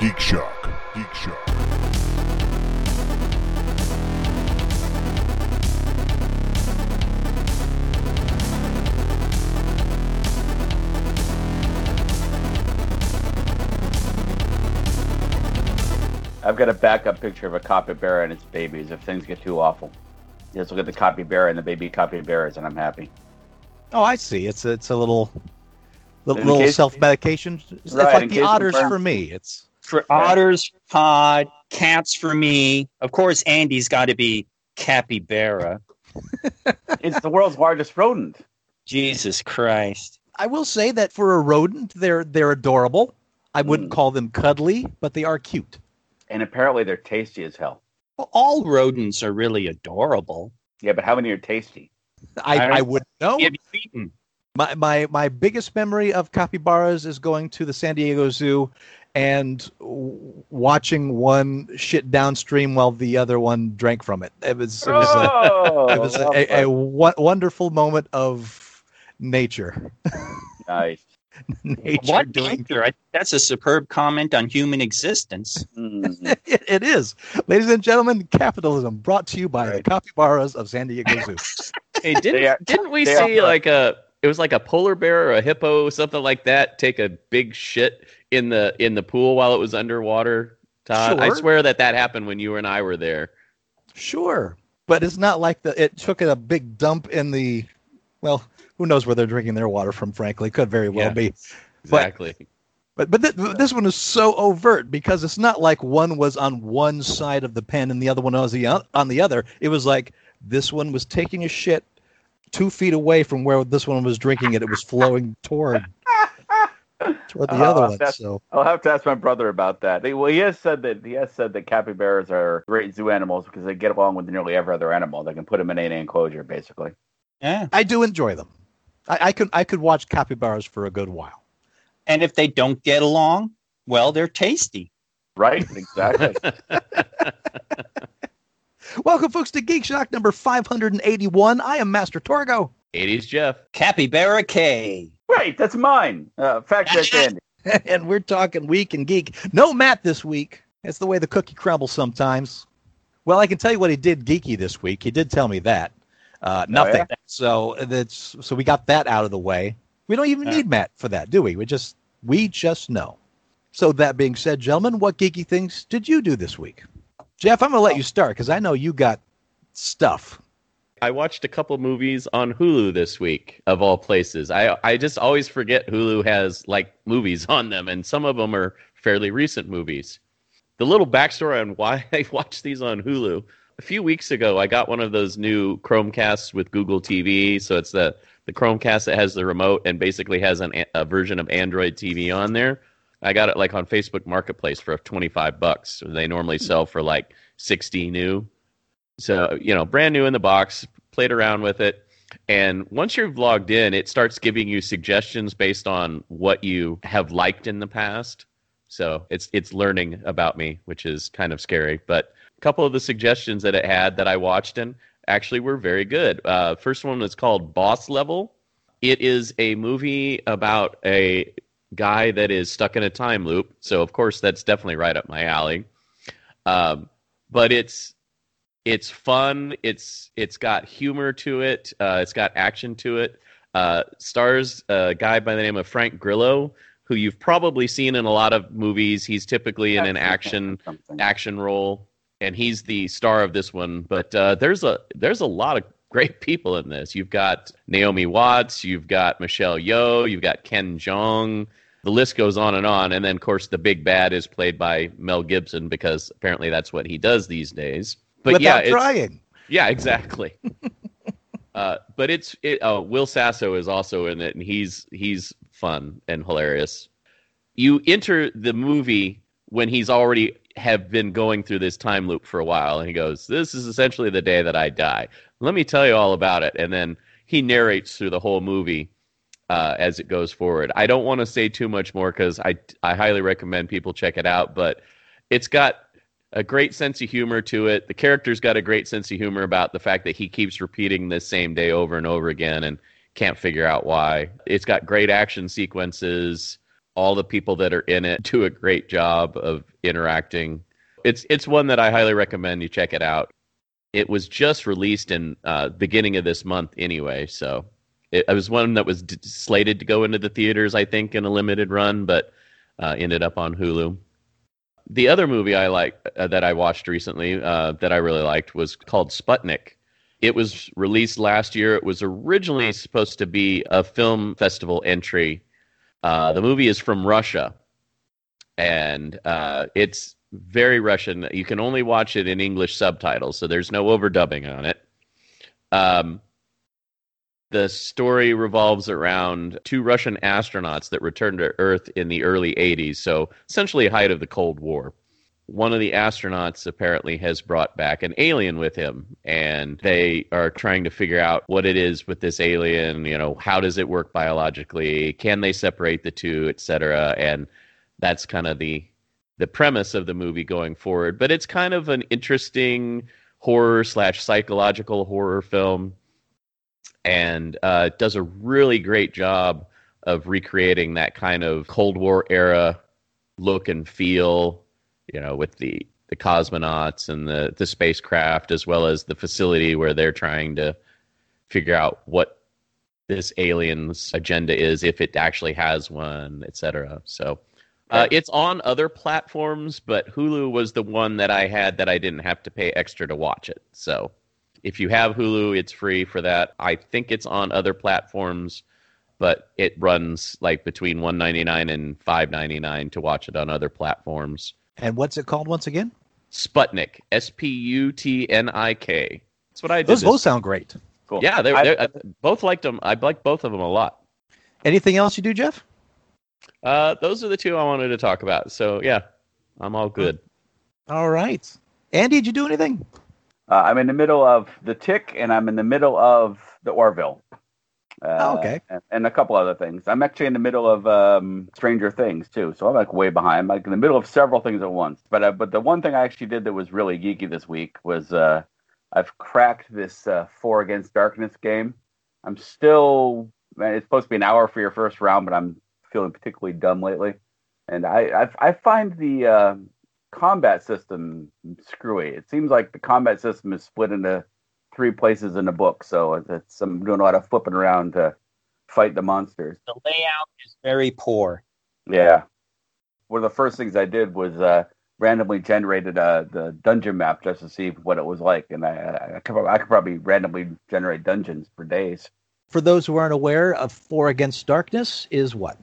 Geek Shock. Geek Shock. I've got a backup picture of a capybara and its babies. If things get too awful, just look at the capybara and the baby capybaras, and I'm happy. Oh, I see. It's a little self-medication. It's right, like the otters for me. It's for otters, cod, cats for me. Of course, Andy's got to be capybara. It's the world's largest rodent. Jesus Christ! I will say that for a rodent, they're adorable. I wouldn't call them cuddly, but they are cute. And apparently, they're tasty as hell. Well, all rodents are really adorable. Yeah, but how many are tasty? I wouldn't know. Have you eaten? My biggest memory of capybaras is going to the San Diego Zoo and watching one shit downstream while the other one drank from it. It was a wonderful moment of nature. Nice. Nature what doing? That's a superb comment on human existence. It is. Ladies and gentlemen, capitalism brought to you by the capybaras of San Diego Zoo. Hey, it was like a polar bear or a hippo, something like that, take a big shit in the pool while it was underwater, Todd? Sure. I swear that happened when you and I were there. Sure. But it's not like it took a big dump in the, well, who knows where they're drinking their water from, frankly. Could very well be. Exactly. But this one is so overt because it's not like one was on one side of the pen and the other one was on the other. It was like this one was taking a shit 2 feet away from where this one was drinking it. It was flowing toward the other one. I'll have to ask my brother about that. He has said that capybaras are great zoo animals because they get along with nearly every other animal. They can put them in any enclosure, basically. Yeah. I do enjoy them. I could watch capybaras for a good while. And if they don't get along, well, they're tasty. Right, exactly. Welcome, folks, to Geek Shock number 581. I am Master Torgo. 80's Jeff. Capybara K. Right, that's mine. Fact check, Andy. And we're talking Week in Geek. No Matt this week. That's the way the cookie crumbles sometimes. Well, I can tell you what he did geeky this week. He did tell me that. Nothing. Oh, yeah. So we got that out of the way. We don't even need Matt for that, do we? We just know. So that being said, gentlemen, what geeky things did you do this week? Jeff, I'm going to let you start because I know you got stuff. I watched a couple movies on Hulu this week, of all places. I just always forget Hulu has movies on them, and some of them are fairly recent movies. The little backstory on why I watched these on Hulu. A few weeks ago, I got one of those new Chromecasts with Google TV. So it's the Chromecast that has the remote and basically has a version of Android TV on there. I got it on Facebook Marketplace for $25. They normally sell for $60 new. So, brand new in the box, played around with it. And once you're logged in, it starts giving you suggestions based on what you have liked in the past. So it's learning about me, which is kind of scary, but couple of the suggestions that it had that I watched and actually were very good. First one was called Boss Level. It is a movie about a guy that is stuck in a time loop. So, of course, that's definitely right up my alley. But it's fun. It's got humor to it. It's got action to it. Stars a guy by the name of Frank Grillo, who you've probably seen in a lot of movies. He's typically in an action role. And he's the star of this one, but there's a lot of great people in this. You've got Naomi Watts, you've got Michelle Yeoh, you've got Ken Jeong. The list goes on, and then of course the big bad is played by Mel Gibson because apparently that's what he does these days. But without trying, yeah, exactly. But Will Sasso is also in it, and he's fun and hilarious. You enter the movie when he's already have been going through this time loop for a while. And he goes, this is essentially the day that I die. Let me tell you all about it. And then he narrates through the whole movie as it goes forward. I don't want to say too much more because I highly recommend people check it out. But it's got a great sense of humor to it. The character's got a great sense of humor about the fact that he keeps repeating this same day over and over again and can't figure out why. It's got great action sequences. all the people that are in it do a great job of interacting. It's one that I highly recommend you check it out. It was just released in beginning of this month anyway, so it was one that was slated to go into the theaters, I think, in a limited run, but ended up on Hulu. The other movie I like that I watched recently that I really liked was called Sputnik. It was released last year. It was originally supposed to be a film festival entry. The movie is from Russia, and it's very Russian. You can only watch it in English subtitles, so there's no overdubbing on it. The story revolves around two Russian astronauts that returned to Earth in the early 80s, so essentially height of the Cold War. One of the astronauts apparently has brought back an alien with him, and they are trying to figure out what it is with this alien, you know, how does it work biologically, can they separate the two, etc. And that's kind of the premise of the movie going forward. But it's kind of an interesting horror/psychological horror film. And does a really great job of recreating that kind of Cold War era look and feel, you know, with the cosmonauts and the spacecraft, as well as the facility where they're trying to figure out what this alien's agenda is, if it actually has one, etc. So it's on other platforms, but Hulu was the one that I had that I didn't have to pay extra to watch it, so... If you have Hulu, it's free for that. I think it's on other platforms, but it runs like between $1.99 and $5.99 to watch it on other platforms. And what's it called once again? Sputnik. Sputnik. That's what I did. Those both sound great. Cool. Yeah, I both liked them. I like both of them a lot. Anything else you do, Jeff? Those are the two I wanted to talk about. So, yeah, I'm all good. All right. Andy, did you do anything? I'm in the middle of The Tick, and I'm in the middle of The Orville. Okay. And a couple other things. I'm actually in the middle of Stranger Things, too. So I'm, like, way behind. I'm, like, in the middle of several things at once. But the one thing I actually did that was really geeky this week was I've cracked this Four Against Darkness game. I'm still... It's supposed to be an hour for your first round, but I'm feeling particularly dumb lately. And I find the... combat system screwy. It seems like the combat system is split into three places in the book, so I'm doing a lot of flipping around to fight the monsters. The layout is very poor. Yeah. One of the first things I did was randomly generated the dungeon map just to see what it was like, and I could probably randomly generate dungeons for days. For those who aren't aware, of Four Against Darkness is what?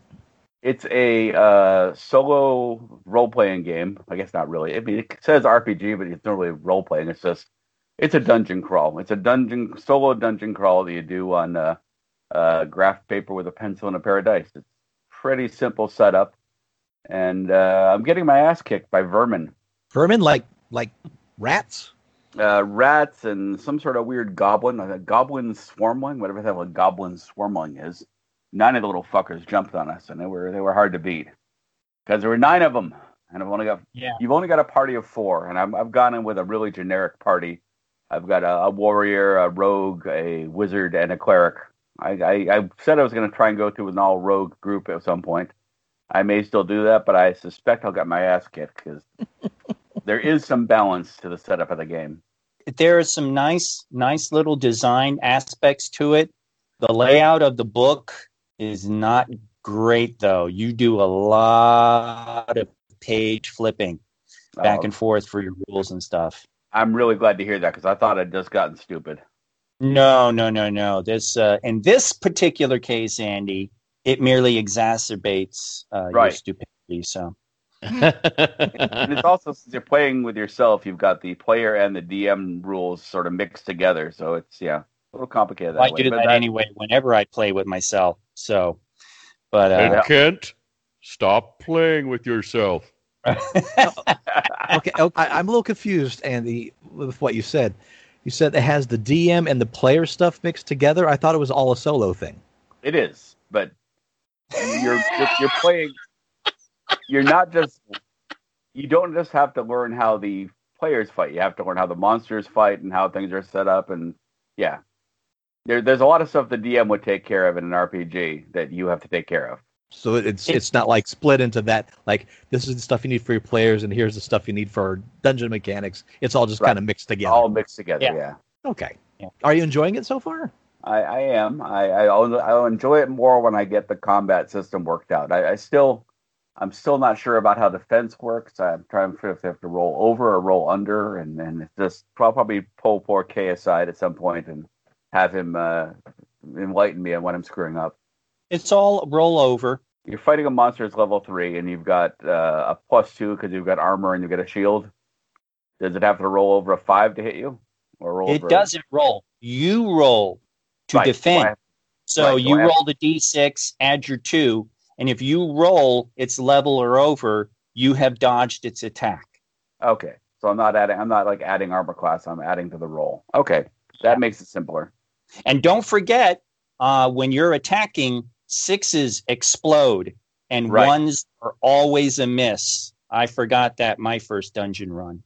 It's a solo role-playing game. I guess not really. I mean, it says RPG, but it's not really role-playing. It's just, it's a dungeon crawl. It's a solo dungeon crawl that you do on graph paper with a pencil and a pair of dice. It's pretty simple setup. And I'm getting my ass kicked by vermin. Vermin? Like rats? Rats and some sort of weird goblin. A goblin swarmling, whatever the hell a goblin swarmling is. Nine of the little fuckers jumped on us, and they were hard to beat because there were nine of them, and you've only got a party of four, and I've gone in with a really generic party. I've got a warrior, a rogue, a wizard, and a cleric. I said I was going to try and go through an all rogue group at some point. I may still do that, but I suspect I'll get my ass kicked because there is some balance to the setup of the game. There are some nice little design aspects to it. The layout of the book is not great, though. You do a lot of page flipping back and forth for your rules and stuff. I'm really glad to hear that because I thought I'd just gotten stupid. No. This in this particular case, Andy, it merely exacerbates your stupidity. So, and it's also, since you're playing with yourself, you've got the player and the DM rules sort of mixed together. So it's a little complicated. That I do that anyway whenever I play with myself. So, but hey, Kent, stop playing with yourself. Okay. I'm a little confused, Andy, with what you said. You said it has the DM and the player stuff mixed together. I thought it was all a solo thing. It is, but you're playing. You're not just. You don't just have to learn how the players fight. You have to learn how the monsters fight and how things are set up, and yeah. There's a lot of stuff the DM would take care of in an RPG that you have to take care of. So it's not like split into that, like this is the stuff you need for your players and here's the stuff you need for dungeon mechanics. It's all just kind of mixed together. All mixed together, yeah. Okay. Yeah. Are you enjoying it so far? I am. I'll enjoy it more when I get the combat system worked out. I'm still not sure about how defense works. I'm trying to figure if they have to roll over or roll under, and then just probably pull poor K aside at some point and have him enlighten me on what I'm screwing up. It's all roll over. You're fighting a monster that's level 3, and you've got a +2 because you've got armor and you get a shield. Does it have to roll over a 5 to hit you, or roll? It doesn't roll. You roll to defend. You roll the d6, add your 2. And if you roll its level or over, you have dodged its attack. Okay. So I'm not adding armor class. I'm adding to the roll. Okay. That makes it simpler. And don't forget, when you're attacking, 6s explode and 1s are always a miss. I forgot that my first dungeon run.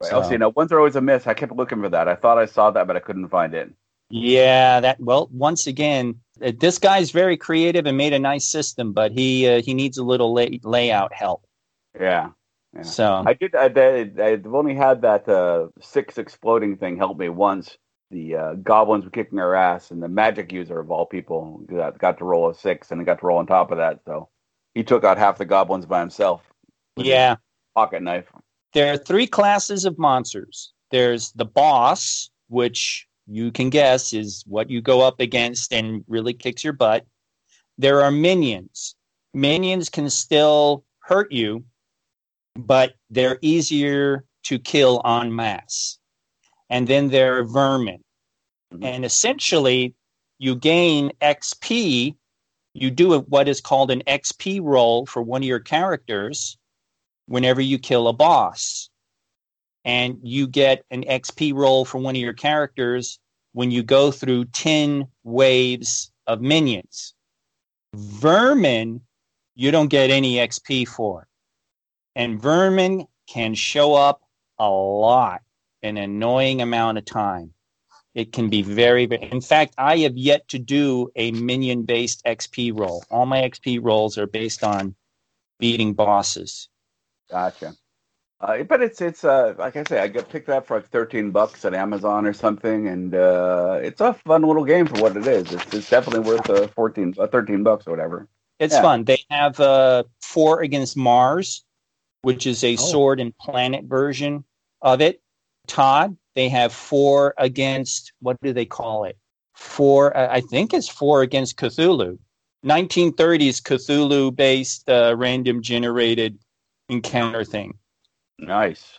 Right. So. Oh, see, no, 1s are always a miss. I kept looking for that. I thought I saw that, but I couldn't find it. Yeah, once again, this guy's very creative and made a nice system, but he needs a little layout help. Yeah. So I've only had that 6 exploding thing help me once. The goblins were kicking our ass, and the magic user of all people got to roll a 6, and it got to roll on top of that. So he took out half the goblins by himself. With his pocket knife. There are 3 classes of monsters. There's the boss, which you can guess is what you go up against and really kicks your butt. There are minions. Minions can still hurt you, but they're easier to kill en masse. And then there are vermin. Mm-hmm. And essentially, you gain XP. You do what is called an XP roll for one of your characters whenever you kill a boss. And you get an XP roll for one of your characters when you go through 10 waves of minions. Vermin, you don't get any XP for. And vermin can show up a lot, an annoying amount of time. It can be very, very... In fact, I have yet to do a minion-based XP roll. All my XP rolls are based on beating bosses. Gotcha. But it's like I say, I got picked up for like $13 at Amazon or something, and it's a fun little game for what it is. It's definitely worth $13 or whatever. It's fun. They have Four Against Mars, which is a sword and planet version of it. Todd, they have Four Against, what do they call it? I think it's Four Against Cthulhu. 1930s Cthulhu-based random generated encounter thing. Nice.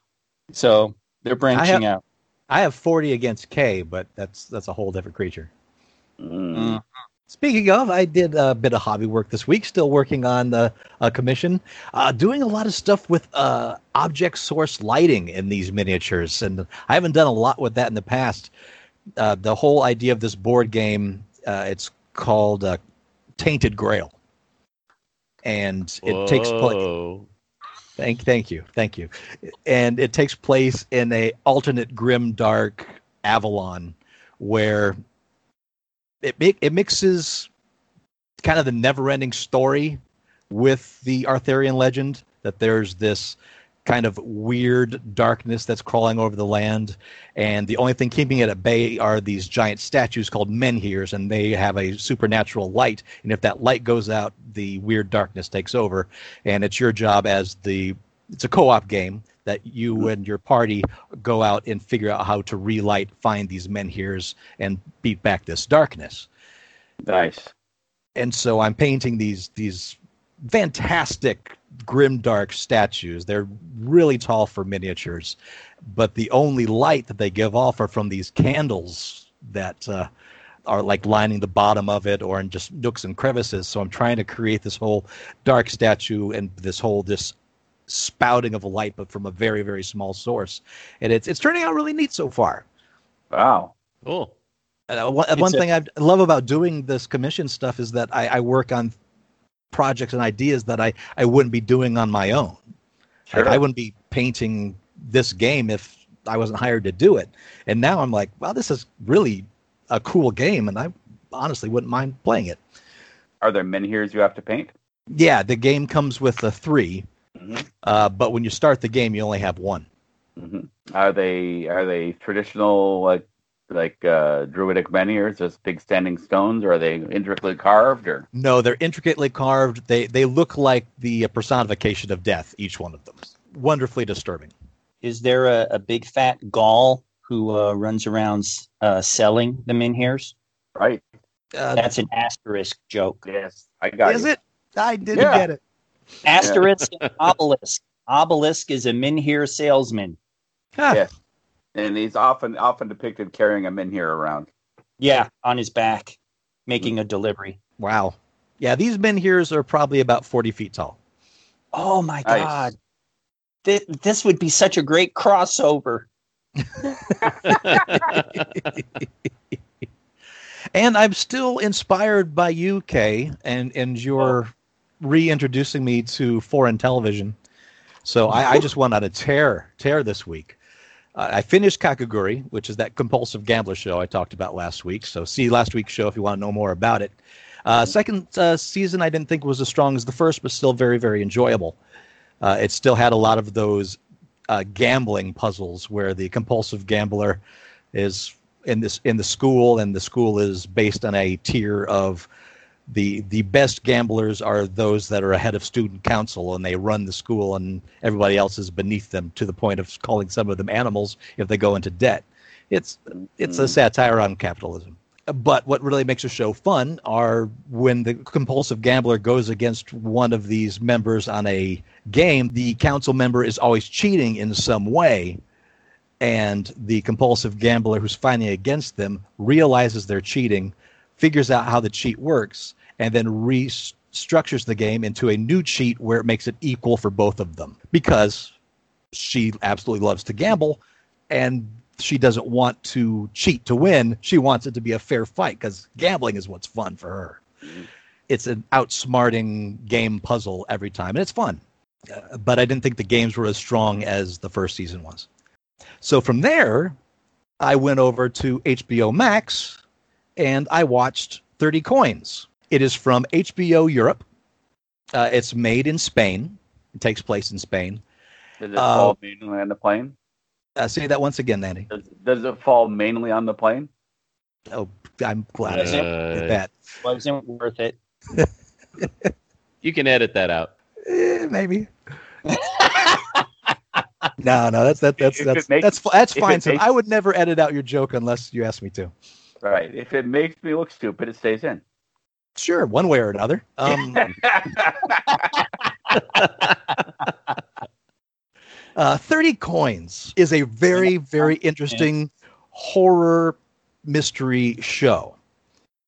So they're branching out. I have 40 Against K, but that's a whole different creature. Mm. Speaking of, I did a bit of hobby work this week, still working on the commission, doing a lot of stuff with object source lighting in these miniatures. And I haven't done a lot with that in the past. The whole idea of this board game, it's called Tainted Grail. And it takes place... Thank you. And it takes place in a alternate grim, dark Avalon, where it mixes kind of the never-ending story with the Arthurian legend that there's this kind of weird darkness that's crawling over the land, and the only thing keeping it at bay are these giant statues called menhirs, and they have a supernatural light, and if that light goes out, the weird darkness takes over, and it's your job it's a co-op game that you and your party go out and figure out how to relight, find these menhirs, and beat back this darkness. Nice. And so I'm painting these fantastic grimdark statues. They're really tall for miniatures, but the only light that they give off are from these candles that are like lining the bottom of it or in just nooks and crevices. So I'm trying to create this whole dark statue and this spouting of a light, but from a very, very small source. And it's turning out really neat so far. Wow. Cool. One thing I love about doing this commission stuff is that I work on projects and ideas that I wouldn't be doing on my own. Sure. Like, I wouldn't be painting this game if I wasn't hired to do it. And now I'm like, wow, this is really a cool game, and I honestly wouldn't mind playing it. Are there menhirs you have to paint? Yeah, the game comes with a 3, but when you start the game, you only have 1. Mm-hmm. Are they traditional like druidic menhirs, just big standing stones, or are they intricately carved? Or no, they're intricately carved. They look like the personification of death. Each one of them, wonderfully disturbing. Is there a big fat Gaul who runs around selling the menhirs? Right. That's an asterisk joke. Yes, I got it. Is it? I didn't get it. Asterisk and obelisk. Obelisk is a menhir salesman. Huh. Yes. And he's often depicted carrying a menhir around. Yeah, on his back, making a delivery. Wow. Yeah, these menhirs are probably about 40 feet tall. Oh, my God. This would be such a great crossover. And I'm still inspired by you, Kay, and your reintroducing me to foreign television. So I just went on a tear this week. I finished Kakaguri, which is that compulsive gambler show I talked about last week. So see last week's show if you want to know more about it. Second season I didn't think was as strong as the first, but still very, very enjoyable. It still had a lot of those gambling puzzles where the compulsive gambler is in the school, and the school is based on a tier of the best gamblers are those that are ahead of student council, and they run the school, and everybody else is beneath them to the point of calling some of them animals if they go into debt. It's a satire on capitalism. But what really makes a show fun are when the compulsive gambler goes against one of these members on a game, the council member is always cheating in some way, and the compulsive gambler who's fighting against them realizes they're cheating, figures out how the cheat works, and then restructures the game into a new cheat where it makes it equal for both of them. Because she absolutely loves to gamble, and she doesn't want to cheat to win. She wants it to be a fair fight, because gambling is what's fun for her. It's an outsmarting game puzzle every time, and it's fun. But I didn't think the games were as strong as the first season was. So from there, I went over to HBO Max, and I watched 30 Coins. It is from HBO Europe. It's made in Spain. It takes place in Spain. Does it fall mainly on the plane? Say that once again, Nanny. Does it fall mainly on the plane? Oh, I'm glad I said that. Wasn't worth it. You can edit that out. Maybe. No, that's fine. So I would never edit out your joke unless you asked me to. Right. If it makes me look stupid, it stays in. Sure, one way or another. " 30 Coins" is a very, very interesting horror mystery show.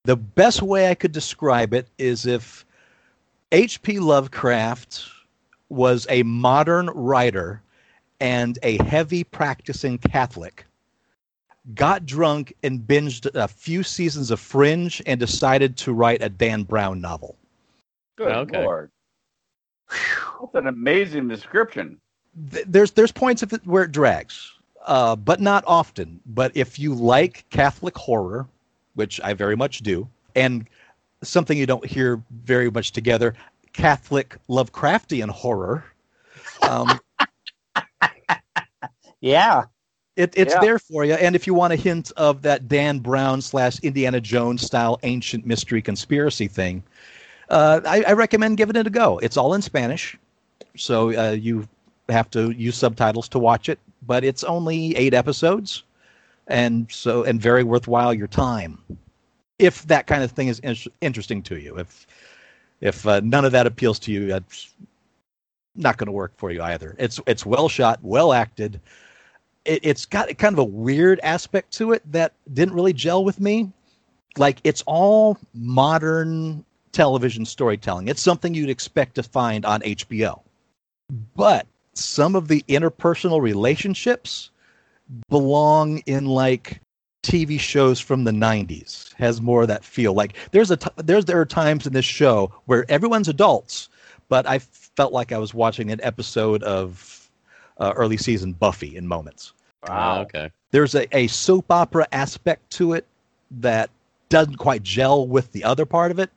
The best way I could describe it is if H.P. Lovecraft was a modern writer and a heavy practicing Catholic, got drunk and binged a few seasons of Fringe, and decided to write a Dan Brown novel. Good Lord. That's an amazing description. There's points of it where it drags, but not often. But if you like Catholic horror, which I very much do, and something you don't hear very much together, Catholic Lovecraftian horror. Yeah. It's there for you. And if you want a hint of that Dan Brown / Indiana Jones style ancient mystery conspiracy thing, I recommend giving it a go. It's all in Spanish, so you have to use subtitles to watch it. But it's only 8 episodes, and very worthwhile your time, if that kind of thing is interesting to you. If none of that appeals to you, it's not going to work for you either. It's well shot, well acted. It's got kind of a weird aspect to it that didn't really gel with me. Like, it's all modern television storytelling. It's something you'd expect to find on HBO. But some of the interpersonal relationships belong in, like, TV shows from the 90s. Has more of that feel. Like, there are times in this show where everyone's adults, but I felt like I was watching an episode of early season Buffy in moments. Wow. Okay. There's a soap opera aspect to it that doesn't quite gel with the other part of it.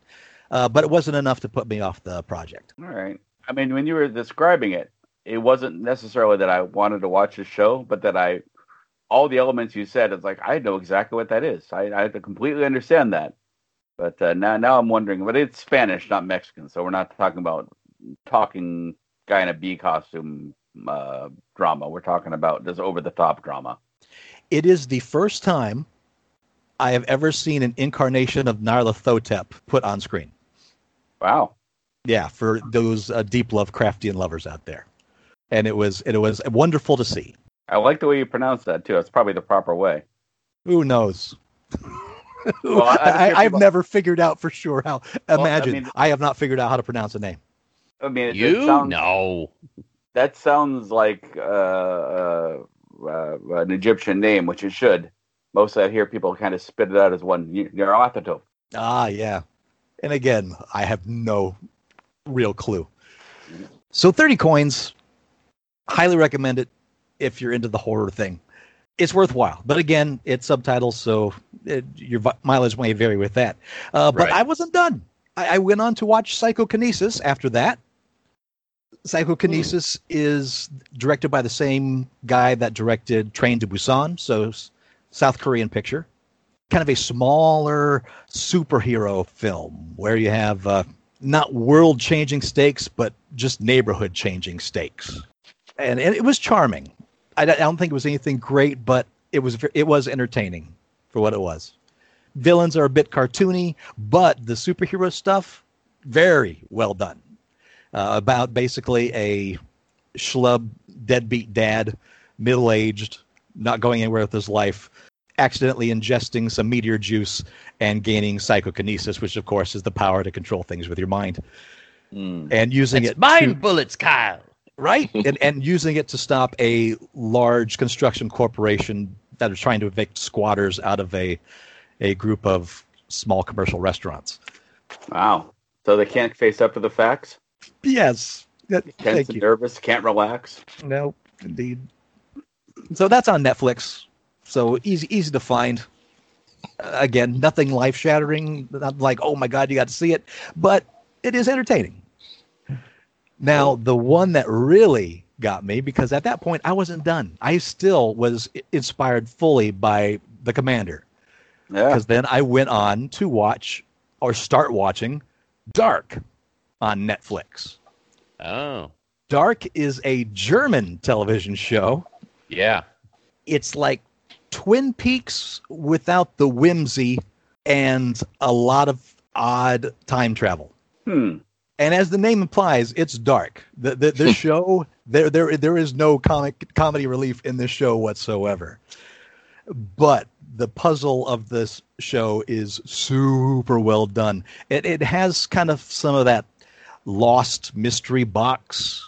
but it wasn't enough to put me off the project. All right. I mean, when you were describing it, it wasn't necessarily that I wanted to watch the show, but that I, all the elements you said, it's like, I know exactly what that is. I completely understand that. But now I'm wondering, but it's Spanish, not Mexican. So we're not talking about talking guy in a bee costume drama. We're talking about this over-the-top drama. It is the first time I have ever seen an incarnation of Nyarlathotep put on screen. Wow. Yeah, for those deep Lovecraftian lovers out there. And it was wonderful to see. I like the way you pronounce that, too. It's probably the proper way. Who knows? Well, I've never figured out for sure how. Imagine, I have not figured out how to pronounce a name. I mean, it sounds. That sounds like an Egyptian name, which it should. Mostly I hear people kind of spit it out as one Nyarlathotep. Ah, yeah. And again, I have no real clue. So 30 Coins, highly recommend it if you're into the horror thing. It's worthwhile. But again, it's subtitles, so your mileage may vary with that. But right. I wasn't done. I went on to watch Psychokinesis after that. Psychokinesis is directed by the same guy that directed Train to Busan, so South Korean picture. Kind of a smaller superhero film where you have not world-changing stakes, but just neighborhood-changing stakes. And it was charming. I don't think it was anything great, but it was entertaining for what it was. Villains are a bit cartoony, but the superhero stuff, very well done. About basically a schlub, deadbeat dad, middle-aged, not going anywhere with his life, accidentally ingesting some meteor juice and gaining psychokinesis, which, of course, is the power to control things with your mind. And using it... mind bullets, Kyle! Right? and using it to stop a large construction corporation that is trying to evict squatters out of a group of small commercial restaurants. Wow. So they can't face up to the facts? Yes. Tense and nervous, can't relax. No, indeed. So that's on Netflix. So easy to find. Again, nothing life-shattering. Not like, oh my God, you got to see it. But it is entertaining. Now, the one that really got me, because at that point I wasn't done. I still was inspired fully by The Commander. Because then I went on to watch, or start watching, Dark on Netflix. Oh. Dark is a German television show. Yeah. It's like Twin Peaks without the whimsy and a lot of odd time travel. And as the name implies, it's dark. The show, there is no comedy relief in this show whatsoever. But the puzzle of this show is super well done. It has kind of some of that Lost mystery box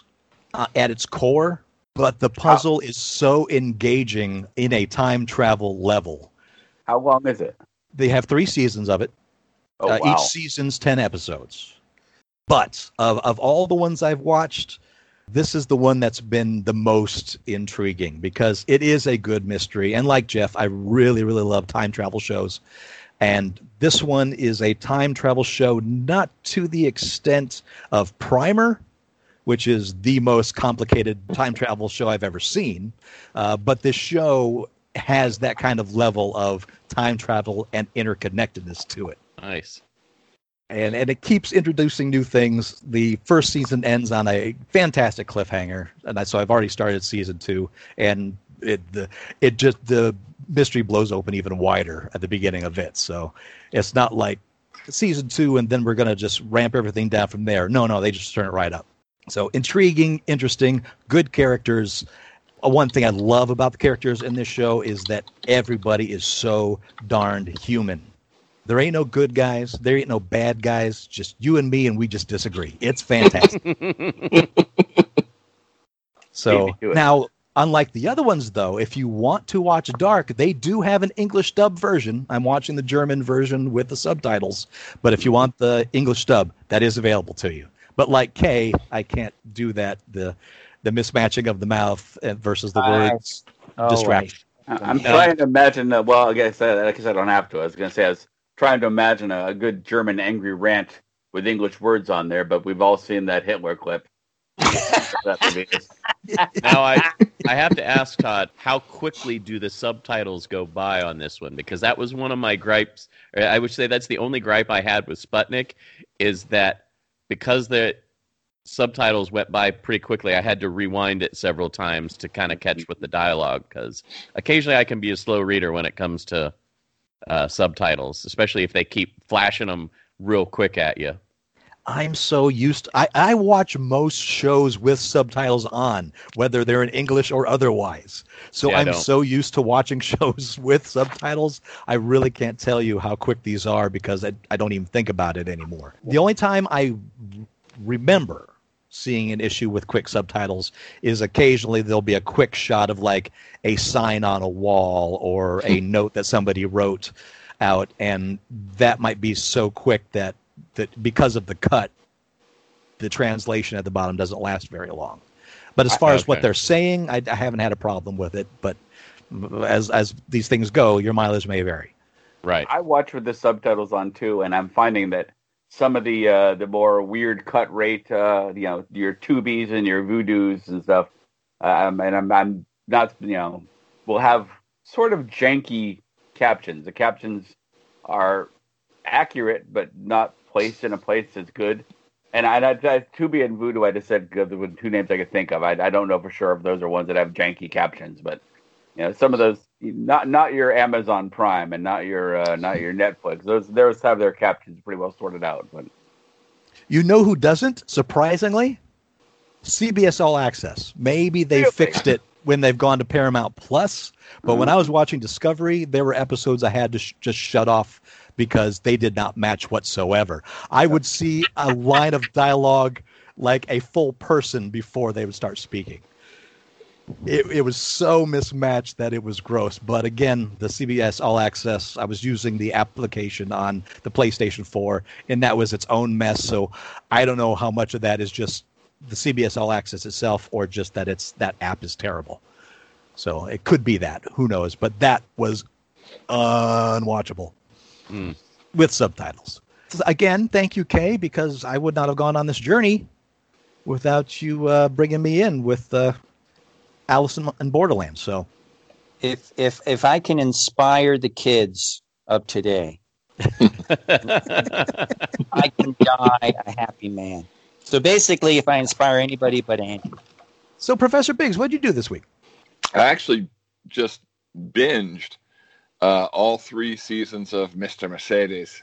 at its core. But the puzzle is so engaging in a time travel level. How long is it? They have 3 seasons of it. Oh, wow. Each season's 10 episodes. But of all the ones I've watched, this is the one that's been the most intriguing because it is a good mystery. And like Jeff, I really, really love time travel shows. And this one is a time travel show, not to the extent of Primer, which is the most complicated time travel show I've ever seen. But this show has that kind of level of time travel and interconnectedness to it. Nice. And it keeps introducing new things. The first season ends on a fantastic cliffhanger. So I've already started season 2. And the mystery blows open even wider at the beginning of it. So it's not like season 2 and then we're going to just ramp everything down from there. No, they just turn it right up. So intriguing, interesting, good characters. One thing I love about the characters in this show is that everybody is so darned human. There ain't no good guys. There ain't no bad guys. Just you and me, and we just disagree. It's fantastic. So now, unlike the other ones, though, if you want to watch Dark, they do have an English dub version. I'm watching the German version with the subtitles. But if you want the English dub, that is available to you. But like Kay, I can't do that. The mismatching of the mouth versus the words distraction. I'm trying to imagine. Well, I guess I don't have to. I was going to say I was trying to imagine a good German angry rant with English words on there, but we've all seen that Hitler clip. Now I have to ask Todd, how quickly do the subtitles go by on this one? Because that was one of my gripes. I would say that's the only gripe I had with Sputnik, is that because the subtitles went by pretty quickly, I had to rewind it several times to kind of catch with the dialogue, because occasionally I can be a slow reader when it comes to subtitles, especially if they keep flashing them real quick at you. I'm so used to, I watch most shows with subtitles on, whether they're in English or otherwise. So yeah, I'm so used to watching shows with subtitles, I really can't tell you how quick these are, because I don't even think about it anymore. The only time I remember seeing an issue with quick subtitles is occasionally there'll be a quick shot of like a sign on a wall or a note that somebody wrote out, and that might be so quick that because of the cut, the translation at the bottom doesn't last very long. But as far as what they're saying, I haven't had a problem with it. But as these things go, your mileage may vary. Right. I watch with the subtitles on too, and I'm finding that some of the more weird cut rate, your Tubies and your Voodoos and stuff, and I'm not, will have sort of janky captions. The captions are accurate, but not placed in a place that's good. And I Tubi and Voodoo, I just said the two names I could think of. I don't know for sure if those are ones that have janky captions, but some of those, not your Amazon Prime and not your Netflix. Those have their captions pretty well sorted out. But you know who doesn't? Surprisingly, CBS All Access. Maybe they fixed it when they've gone to Paramount Plus, but when I was watching Discovery, there were episodes I had to just shut off because they did not match whatsoever. I would see a line of dialogue like a full person before they would start speaking. It was so mismatched that it was gross. But again, the CBS All Access, I was using the application on the PlayStation 4, and that was its own mess. So I don't know how much of that is just the CBS All Access itself, or just that that app is terrible. So it could be that. Who knows? But that was unwatchable. Mm. With subtitles. Again, thank you, Kay, because I would not have gone on this journey without you bringing me in with Alice in Borderlands. So, if I can inspire the kids of today, I can die a happy man. So basically, if I inspire anybody but Andy. So, Professor Biggs, what did you do this week? I actually just binged all three seasons of Mr. Mercedes.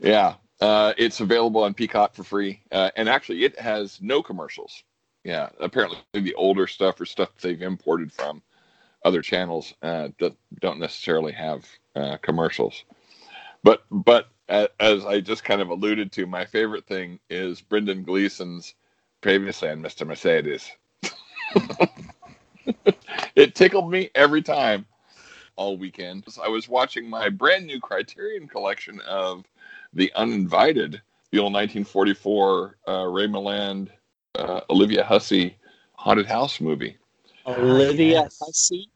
Yeah. It's available on Peacock for free. And actually, it has no commercials. Yeah. Apparently, the older stuff or stuff they've imported from other channels don't necessarily have commercials. But as I just kind of alluded to, my favorite thing is Brendan Gleeson's previously on Mr. Mercedes. It tickled me every time all weekend. So I was watching my brand new Criterion collection of The Uninvited, the old 1944 Ray Milland, Olivia Hussey haunted house movie. Olivia Hussey?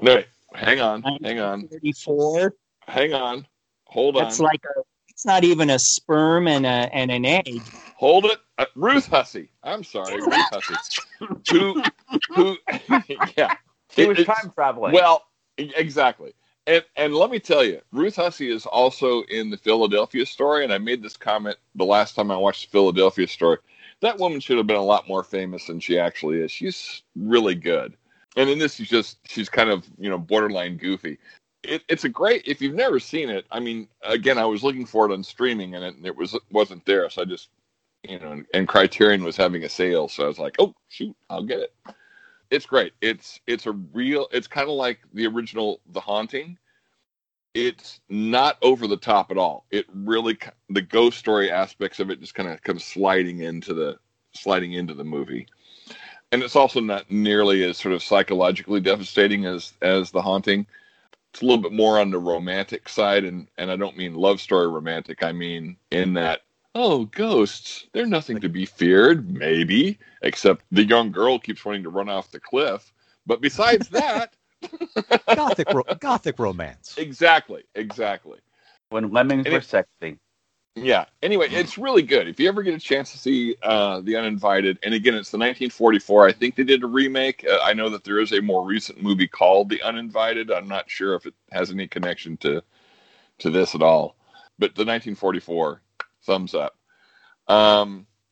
No, wait, hang on. 1944? Hang on. Hold on. That's like it's not even a sperm and an egg. Hold it. Ruth Hussey. I'm sorry, Ruth Hussey. Who yeah. She was time traveling. Well, exactly. And let me tell you, Ruth Hussey is also in The Philadelphia Story, and I made this comment the last time I watched The Philadelphia Story. That woman should have been a lot more famous than she actually is. She's really good. And in this, she's kind of, borderline goofy. It's a great, if you've never seen it, I mean, again, I was looking for it on streaming and it wasn't there. So I just, and Criterion was having a sale. So I was like, oh, shoot, I'll get it. It's great. It's kind of like the original The Haunting. It's not over the top at all. It really, the ghost story aspects of it just kind of come sliding into the movie. And it's also not nearly as sort of psychologically devastating as The Haunting. It's a little bit more on the romantic side, and I don't mean love story romantic. I mean in that, ghosts, they're nothing to be feared, maybe, except the young girl keeps wanting to run off the cliff. But besides that... Gothic romance. Exactly. When lemmings were sexy. Yeah. Anyway, it's really good. If you ever get a chance to see The Uninvited, and again, it's the 1944. I think they did a remake. I know that there is a more recent movie called The Uninvited. I'm not sure if it has any connection to this at all. But the 1944, thumbs up.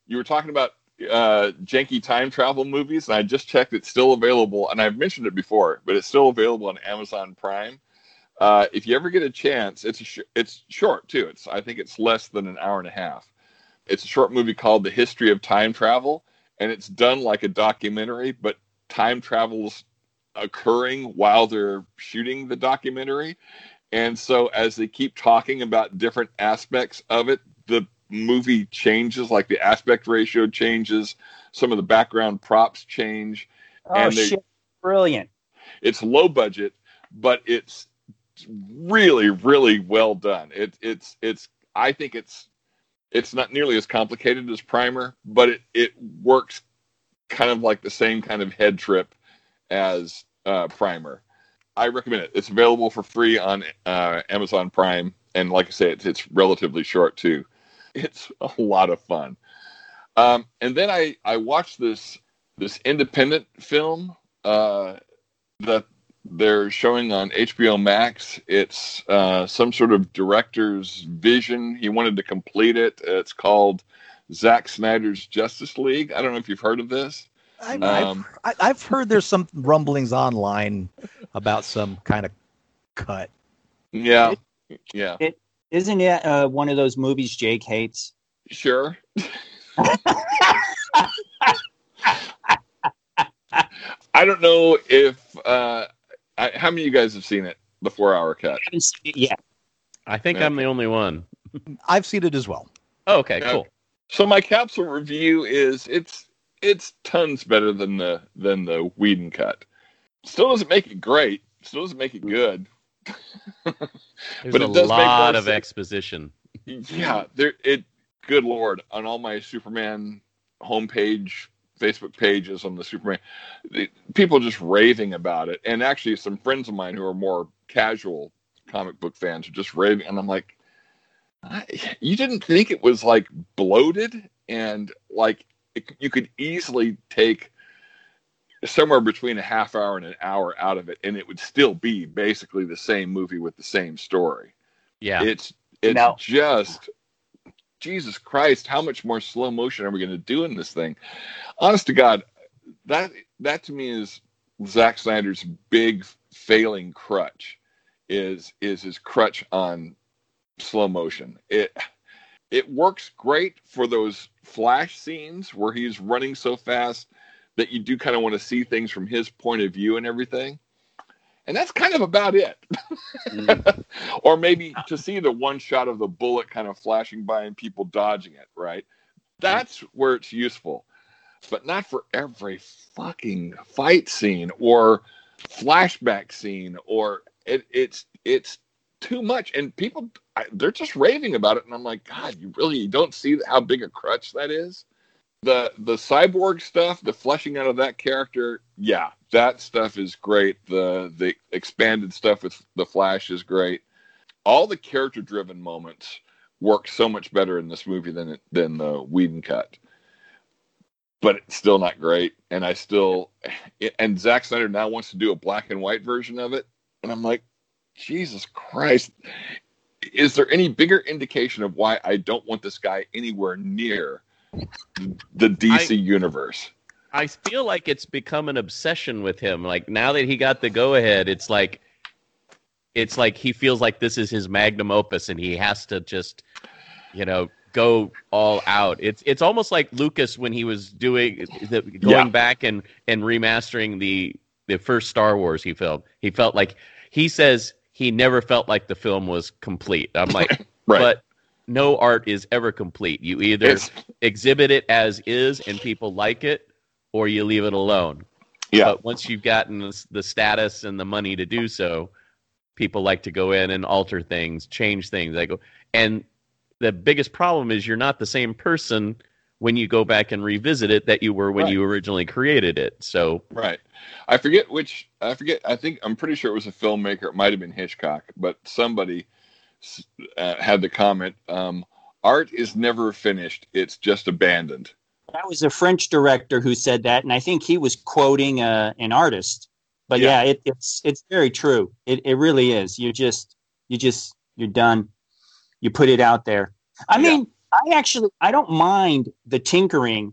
You were talking about janky time travel movies, and I just checked. It's still available, and I've mentioned it before, but it's still available on Amazon Prime. If you ever get a chance, it's short too. I think it's less than an hour and a half. It's a short movie called The History of Time Travel, and it's done like a documentary, but time travel's occurring while they're shooting the documentary. And so as they keep talking about different aspects of it, the movie changes, like the aspect ratio changes, some of the background props change. Oh, and shit. Brilliant. It's low budget, but it's really, really well done. I think it's not nearly as complicated as Primer, but it works kind of like the same kind of head trip as Primer. I recommend it. It's available for free on Amazon Prime, and like I say, it's relatively short too. It's a lot of fun. And then I watched this independent film that they're showing on HBO Max. It's some sort of director's vision. He wanted to complete it. It's called Zack Snyder's Justice League. I don't know if you've heard of this. I've heard there's some rumblings online about some kind of cut. Yeah. Yeah. Isn't it one of those movies Jake hates? Sure. I don't know if... how many of you guys have seen it? The 4-hour cut. I haven't seen it yet. I think I'm the only one. I've seen it as well. Oh, okay, cool. So my capsule review is it's tons better than the Whedon cut. Still doesn't make it great. Still doesn't make it good. But it does lot of exposition. Yeah, good Lord, on all my Superman homepage Facebook pages on the Superman, people just raving about it. And actually some friends of mine who are more casual comic book fans are just raving. And I'm like, you didn't think it was like bloated and like you could easily take somewhere between a half hour and an hour out of it, and it would still be basically the same movie with the same story. Yeah. It's just... Jesus Christ, how much more slow motion are we going to do in this thing? Honest to God, that to me is Zack Snyder's big failing crutch, is his crutch on slow motion. It works great for those flash scenes where he's running so fast that you do kind of want to see things from his point of view and everything. And that's kind of about it. Or maybe to see the one shot of the bullet kind of flashing by and people dodging it, right? That's where it's useful. But not for every fucking fight scene or flashback scene, or it's too much. And people, they're just raving about it. And I'm like, God, you really don't see how big a crutch that is? The cyborg stuff, the fleshing out of that character, yeah, that stuff is great. The expanded stuff with the Flash is great. All the character-driven moments work so much better in this movie than the Whedon cut. But it's still not great, and and Zack Snyder now wants to do a black and white version of it, and I'm like, Jesus Christ, is there any bigger indication of why I don't want this guy anywhere near the DC universe? I feel like it's become an obsession with him. Like now that he got the go ahead, it's like he feels like this is his magnum opus and he has to just, go all out. It's almost like Lucas when he was doing back and remastering the first Star Wars. He felt like, he says he never felt like the film was complete. I'm like, right. But no art is ever complete. You either exhibit it as is and people like it, or you leave it alone. Yeah. But once you've gotten the status and the money to do so, people like to go in and alter things, change things. And the biggest problem is you're not the same person when you go back and revisit it that you were when you originally created it. So right. I think I'm pretty sure it was a filmmaker. It might have been Hitchcock, but somebody had the comment, Art is never finished. It's just abandoned. That was a French director who said that, and I think he was quoting an artist. But yeah, it's very true. It really is. You're done. You put it out there. I mean, I don't mind the tinkering,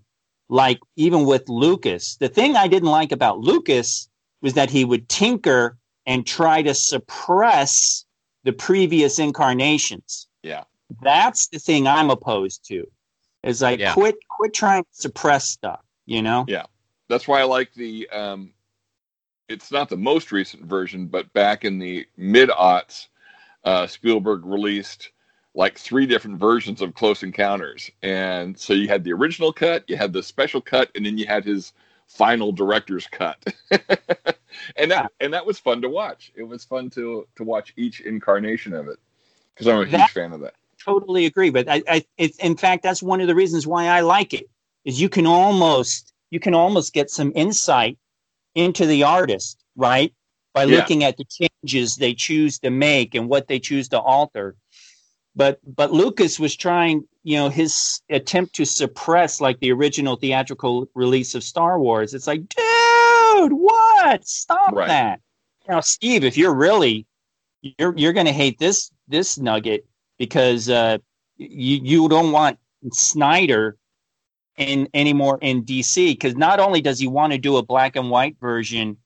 like even with Lucas. The thing I didn't like about Lucas was that he would tinker and try to suppress the previous incarnations. Yeah. That's the thing I'm opposed to. It's like, quit trying to suppress stuff, you know? Yeah. That's why I like the, it's not the most recent version, but back in the mid-aughts, Spielberg released like 3 different versions of Close Encounters. And so you had the original cut, you had the special cut, and then you had his final director's cut. and that was fun to watch. It was fun to watch each incarnation of it, because I'm a huge fan of that. Totally agree. But in fact, that's one of the reasons why I like it, is you can almost get some insight into the artist, right? By looking at the changes they choose to make and what they choose to alter. But Lucas was trying, his attempt to suppress like the original theatrical release of Star Wars. It's like, dude, what? Stop that. Now, Steve, if you're really, you're going to hate this nugget, because you don't want Snyder anymore in DC, because not only does he want to do a black and white version,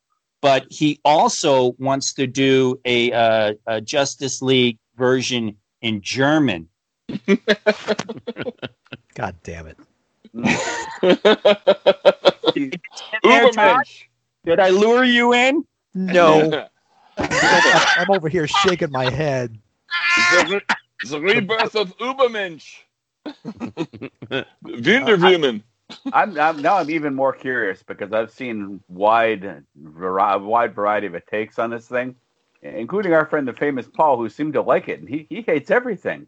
but he also wants to do a Justice League version in German. God damn it. Did I lure you in? No. I'm over here shaking my head. The rebirth of Ubermensch. Wunderwoman. I'm even more curious, because I've seen wide variety of takes on this thing, including our friend the famous Paul, who seemed to like it, and he hates everything.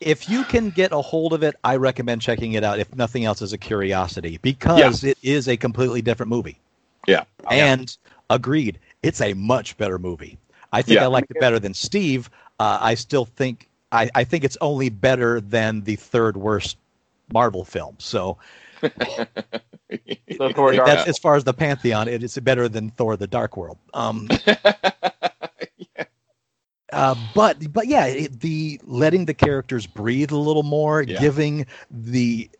If you can get a hold of it, I recommend checking it out, if nothing else as a curiosity, because it is a completely different movie. Yeah. And agreed, it's a much better movie. I think I liked it better than Steve. I still think I think it's only better than the third worst Marvel film. So, that's as far as the pantheon. It is better than Thor: The Dark World. But letting the characters breathe a little more, giving the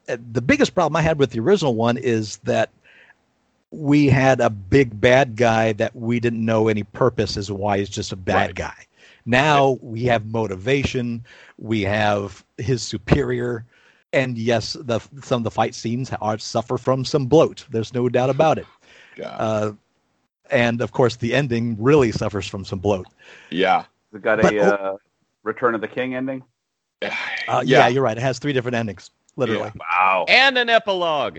biggest problem I had with the original one is that we had a big bad guy that we didn't know any purpose as why he's just a bad guy. Now we have motivation, we have his superior, and yes, some of the fight scenes suffer from some bloat. There's no doubt about it. And of course, the ending really suffers from some bloat. Yeah, we got Return of the King ending. You're right. It has 3 different endings, literally. Yeah. Wow, and an epilogue.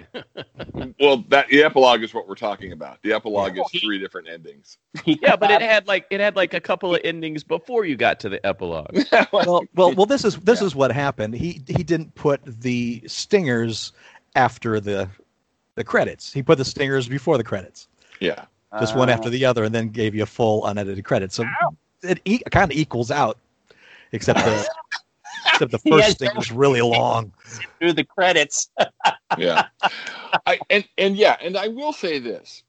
Well, the epilogue is what we're talking about. The epilogue is 3 different endings. Yeah, but it had like a couple of endings before you got to the epilogue. Well, this is what happened. He didn't put the stingers after the credits. He put the stingers before the credits. Yeah. Just one after the other, and then gave you a full unedited credit. So it kind of equals out, except the first thing was really long. Through the credits. And I will say this.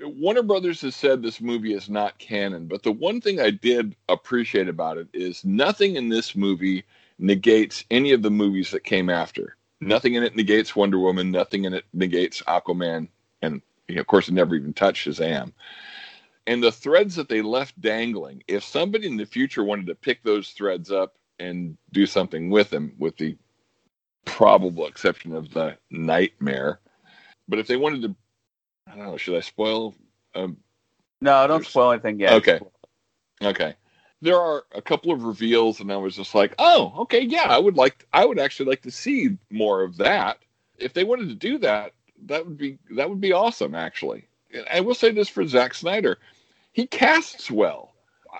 Warner Brothers has said this movie is not canon, but the one thing I did appreciate about it is nothing in this movie negates any of the movies that came after. Nothing in it negates Wonder Woman. Nothing in it negates Aquaman, and of course, it never even touched Shazam. And the threads that they left dangling, if somebody in the future wanted to pick those threads up and do something with them, with the probable exception of the nightmare, but if they wanted to, I don't know, should I spoil? No, don't spoil anything yet. Okay. There are a couple of reveals, and I was just like, oh, okay, yeah, I would actually like to see more of that. If they wanted to do that, that would be awesome, actually. And I will say this for Zack Snyder. He casts well.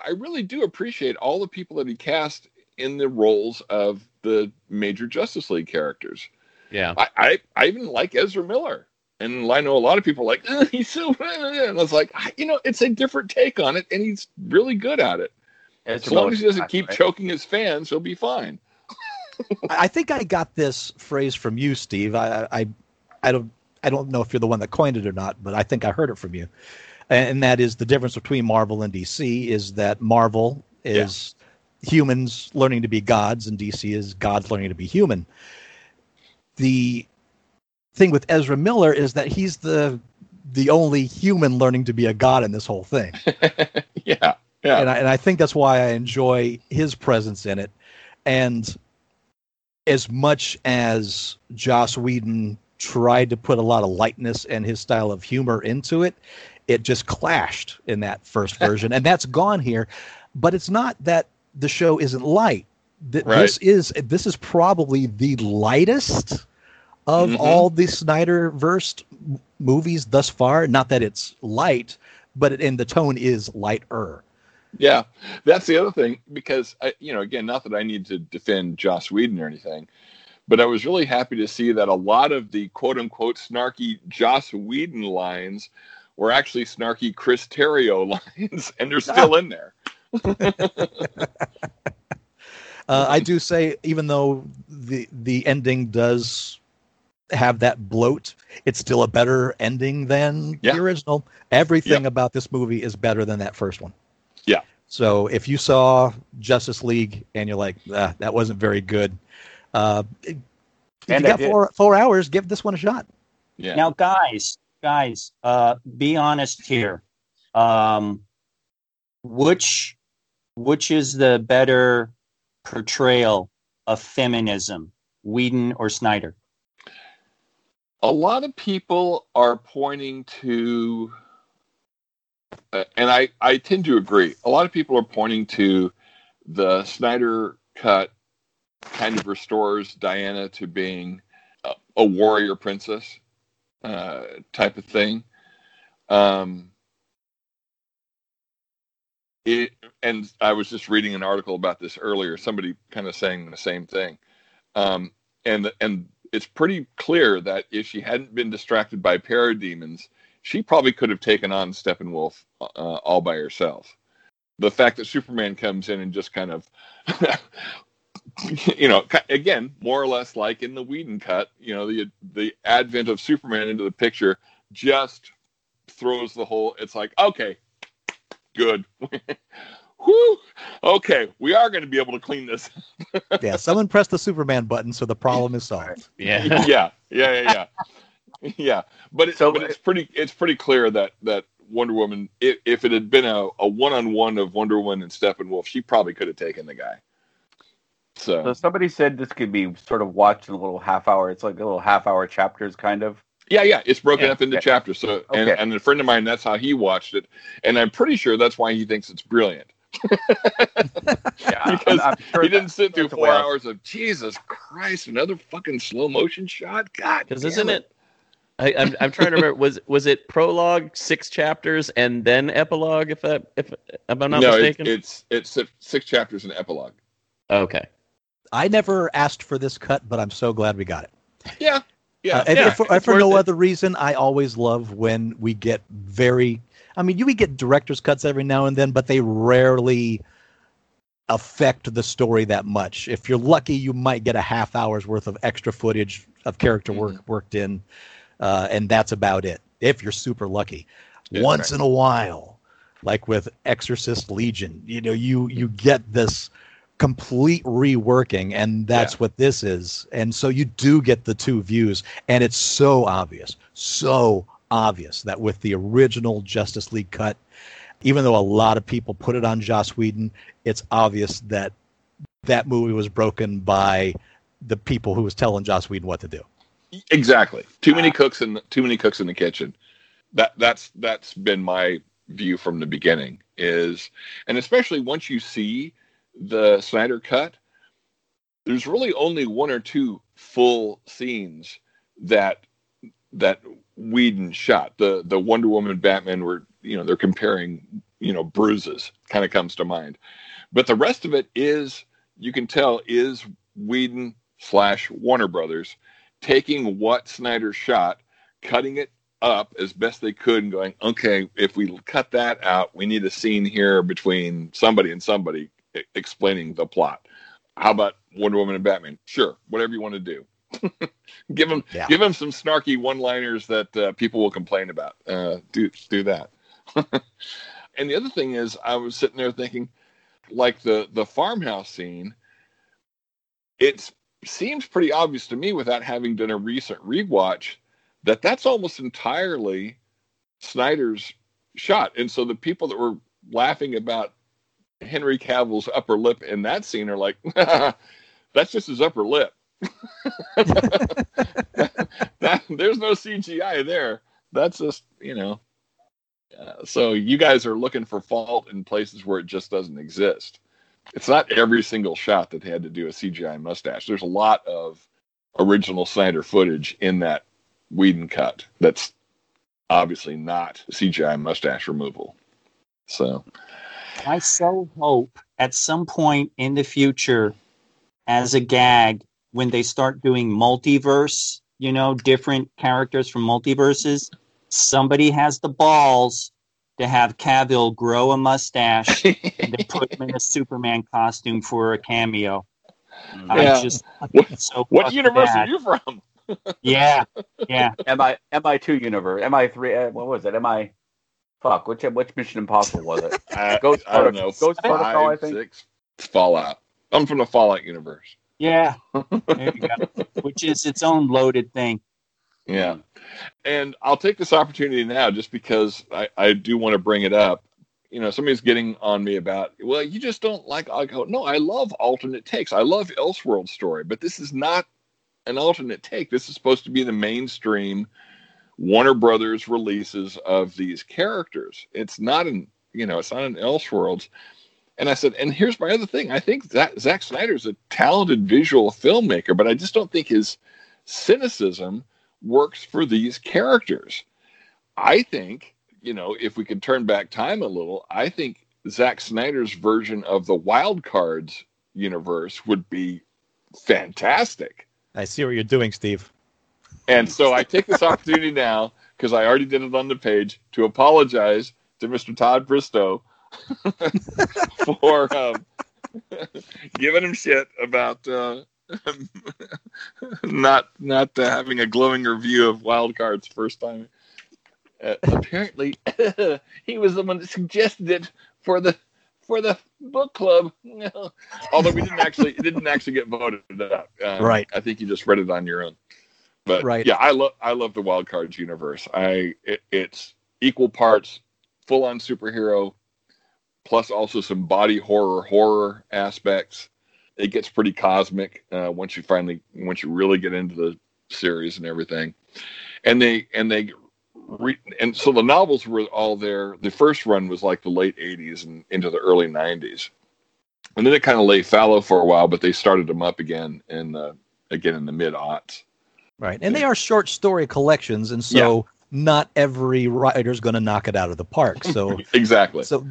I really do appreciate all the people that he cast in the roles of the major Justice League characters. Yeah. I even like Ezra Miller. And I know a lot of people are like, he's so... And I was like, it's a different take on it, and he's really good at it. Ezra Miller, as long as he doesn't keep choking his fans, he'll be fine. I think I got this phrase from you, Steve. I don't know if you're the one that coined it or not, but I think I heard it from you. And that is the difference between Marvel and DC is that Marvel is humans learning to be gods, and DC is gods learning to be human. The thing with Ezra Miller is that he's the only human learning to be a god in this whole thing. Yeah. And I think that's why I enjoy his presence in it. And as much as Joss Whedon tried to put a lot of lightness and his style of humor into it, it just clashed in that first version. And that's gone here. But it's not that the show isn't light. Right. This is probably the lightest of all the Snyderverse movies thus far. Not that it's light, but the tone is lighter. Yeah, that's the other thing, because again, not that I need to defend Joss Whedon or anything, but I was really happy to see that a lot of the quote-unquote snarky Joss Whedon lines were actually snarky Chris Terrio lines, and they're still in there. I do say, even though the ending does have that bloat, it's still a better ending than the original. Everything about this movie is better than that first one. Yeah. So if you saw Justice League and you're like, that wasn't very good, if you got four hours, give this one a shot. Yeah. Now, guys, be honest here. Which is the better portrayal of feminism, Whedon or Snyder? A lot of people are pointing to, and I tend to agree, a lot of people are pointing to the Snyder cut kind of restores Diana to being a warrior princess type of thing. And I was just reading an article about this earlier, somebody kind of saying the same thing. And it's pretty clear that if she hadn't been distracted by parademons, she probably could have taken on Steppenwolf all by herself. The fact that Superman comes in and just kind of, again, more or less like in the Whedon cut, the advent of Superman into the picture just throws the whole, it's like, okay, good. Woo! Okay, we are going to be able to clean this. Yeah, someone pressed the Superman button, so the problem is solved. Yeah. Yeah, but it's pretty clear that Wonder Woman, if it had been a one-on-one of Wonder Woman and Steppenwolf, she probably could have taken the guy. So somebody said this could be sort of watched in a little half hour. It's like a little half hour chapters, kind of. Yeah, it's broken up into chapters. So, and a friend of mine, that's how he watched it, and I'm pretty sure that's why he thinks it's brilliant. Because I'm sure he didn't sit through 4 hours of Jesus Christ, another fucking slow motion shot. God, because isn't it? I'm trying to remember. Was it prologue, 6 chapters, and then epilogue? If I'm not mistaken, it's 6 chapters and epilogue. Okay, I never asked for this cut, but I'm so glad we got it. Yeah. For no other reason, I always love when we get we get director's cuts every now and then, but they rarely affect the story that much. If you're lucky, you might get a half hour's worth of extra footage of character work worked in, and that's about it, if you're super lucky. Once in a while, like with Exorcist Legion, you get this complete reworking, and that's what this is. And so you do get the two views, and it's so obvious that with the original Justice League cut, even though a lot of people put it on Joss Whedon, it's obvious that that movie was broken by the people who was telling Joss Whedon what to do. Exactly. Too many cooks in the kitchen. That's been my view from the beginning, is, and especially once you see the Snyder cut, there's really only one or two full scenes that Whedon shot. The Wonder Woman and Batman were, they're comparing, bruises kind of comes to mind. But the rest of it is, you can tell, is Whedon / Warner Brothers taking what Snyder shot, cutting it up as best they could and going, okay, if we cut that out, we need a scene here between somebody and somebody explaining the plot. How about Wonder Woman and Batman. Sure, whatever you want to do. Give them some snarky one-liners that people will complain about. Do that. And the other thing is, I was sitting there thinking, like the farmhouse scene, it seems pretty obvious to me without having done a recent rewatch that that's almost entirely Snyder's shot. And so the people that were laughing about Henry Cavill's upper lip in that scene are like, that's just his upper lip. There's no CGI there. That's just, you know. So you guys are looking for fault in places where it just doesn't exist. It's not every single shot that they had to do a CGI mustache. There's a lot of original Snyder footage in that Whedon cut that's obviously not CGI mustache removal. So I so hope at some point in the future, as a gag, when they start doing multiverse, you know, different characters from multiverses, somebody has the balls to have Cavill grow a mustache and then put him in a Superman costume for a cameo. Yeah. What universe are you from? Yeah. MI2 universe. MI3. What was it? MI. Fuck. Which Mission Impossible was it? I don't know. Ghost Protocol. I think. 6. Fallout. I'm from the Fallout universe. Yeah. There you go. Which is its own loaded thing. Yeah. And I'll take this opportunity now just because I do want to bring it up. You know, somebody's getting on me about, well, you just don't like. I go, no, I love alternate takes. I love Elseworld story, but this is not an alternate take. This is supposed to be the mainstream Warner Brothers releases of these characters. It's not an Elseworlds. And I said, and here's my other thing. I think that Zack Snyder's a talented visual filmmaker, but I just don't think his cynicism works for these characters. I think, you know, if we could turn back time a little, I think Zack Snyder's version of the Wild Cards universe would be fantastic. I see what you're doing, Steve. And so I take this opportunity now, because I already did it on the page, to apologize to Mr. Todd Bristow for giving him shit about not having a glowing review of Wild Cards first time. Apparently, he was the one that suggested it for the book club. No. Although it didn't actually get voted up. Right. I think you just read it on your own. But right. Yeah, I love the Wild Cards universe. It's equal parts full on superhero. Plus, also some body horror aspects. It gets pretty cosmic once you really get into the series and everything. And so the novels were all there. The first run was like the late 80s and into the early 90s, and then it kind of lay fallow for a while. But they started them up again in the mid aughts. Right, and they are short story collections, and so. Yeah. Not every writer's going to knock it out of the park. So exactly. So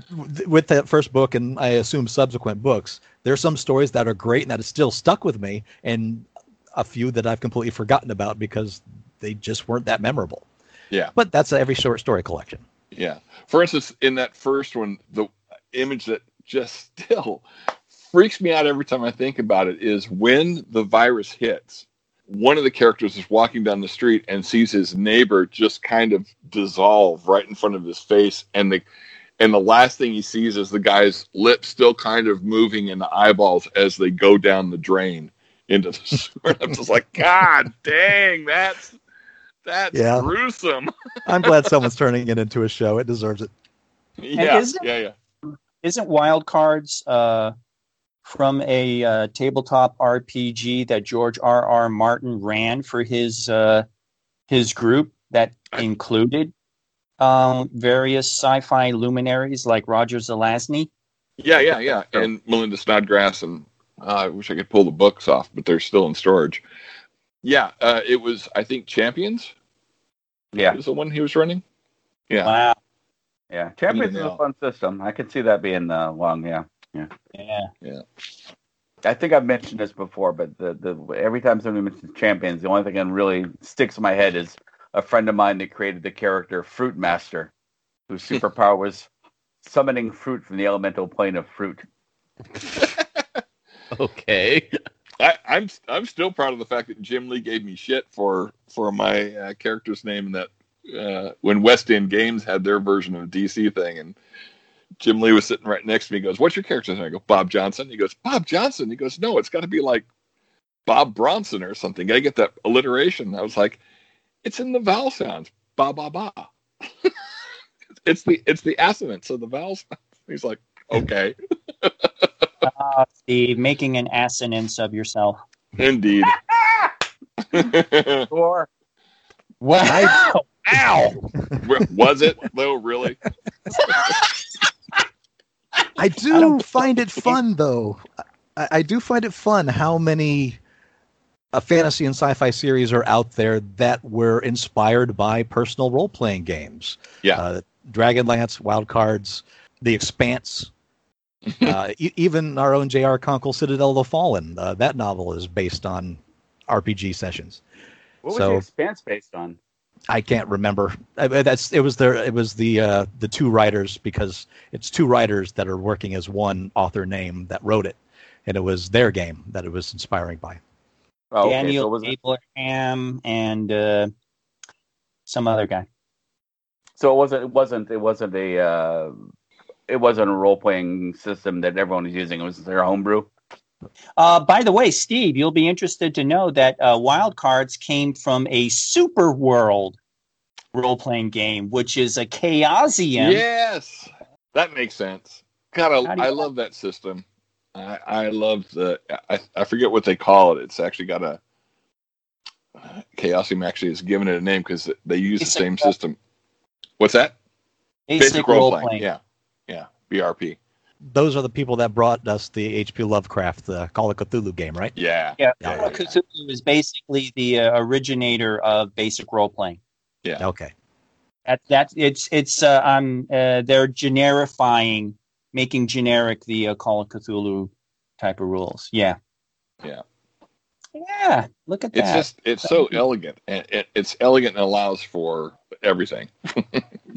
with that first book, and I assume subsequent books, there's some stories that are great and that have still stuck with me, and a few that I've completely forgotten about because they just weren't that memorable. Yeah. But that's every short story collection. Yeah. For instance, in that first one, the image that just still freaks me out every time I think about it is when the virus hits. One of the characters is walking down the street and sees his neighbor just kind of dissolve right in front of his face. And the last thing he sees is the guy's lips still kind of moving in the eyeballs as they go down the drain into the sewer. I'm just like, God dang, that's gruesome. I'm glad someone's turning it into a show. It deserves it. Yeah. Yeah. Isn't Wild Cards, from a tabletop RPG that George R.R. Martin ran for his group that included various sci-fi luminaries like Roger Zelazny. Yeah, and Melinda Snodgrass, and I wish I could pull the books off, but they're still in storage. Yeah, it was, I think, Champions? Yeah. Was the one he was running? Yeah. Wow. Yeah, Champions is a fun system. I could see that being long, yeah. Yeah. I think I've mentioned this before, but the every time somebody mentions Champions, the only thing that really sticks in my head is a friend of mine that created the character Fruit Master, whose superpower was summoning fruit from the elemental plane of fruit. Okay. I'm still proud of the fact that Jim Lee gave me shit for my character's name in that when West End Games had their version of the DC thing, and Jim Lee was sitting right next to me. He goes, "What's your character's name?" I go, "Bob Johnson." He goes, "Bob Johnson?" He goes, "No, it's got to be like Bob Bronson or something. I get that alliteration." I was like, "It's in the vowel sounds, ba ba ba." It's the assonance of the vowel sounds. He's like, "Okay." The making an assonance of yourself. Indeed. Or wow! Ow! Was it though? Really? I do find it fun, though. I do find it fun how many fantasy and sci-fi series are out there that were inspired by personal role-playing games. Yeah, Dragonlance, Wild Cards, The Expanse. Even our own J.R. Conkle, Citadel of the Fallen. That novel is based on RPG sessions. What was The Expanse based on? I can't remember. It was the two writers, because it's two writers that are working as one author name that wrote it, and it was their game that it was inspiring by. Oh, okay. Daniel Abraham and some other guy. So it wasn't a role-playing system that everyone was using. It was their homebrew. By the way, Steve, you'll be interested to know that Wild Cards came from a Super World role-playing game, which is a Chaosium. Yes! That makes sense. God, I love that system. I love the... I forget what they call it. It's actually got a... Chaosium actually has given it a name because they use the same system. What's that? Basic role-playing. Yeah. Yeah, BRP. Those are the people that brought us the H.P. Lovecraft, the Call of Cthulhu game, right? Yeah. Call of Cthulhu is basically the originator of basic role playing. Yeah. Okay. They're generifying, making generic the Call of Cthulhu type of rules. Yeah. Yeah. Yeah. Look at that. It's so elegant. It's elegant and allows for everything.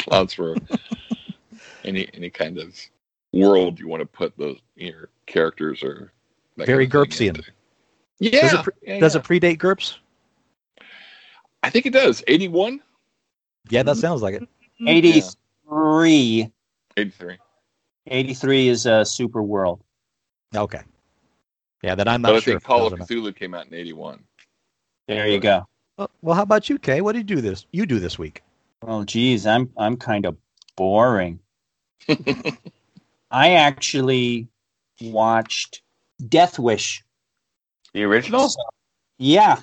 Allows for any kind of world you want to put those your characters or very kind of GURPSian. Yeah. Does it predate GURPS? I think it does. 81? Yeah, that sounds like it. 83. Yeah. 83. 83 is a Super World. Okay. Yeah, that I'm not sure. But I think Call of Cthulhu came out in 81. There you go. Well, how about you, Kay? What did you do this week? Oh, geez, I'm kind of boring. I actually watched Death Wish. The original? So, yeah.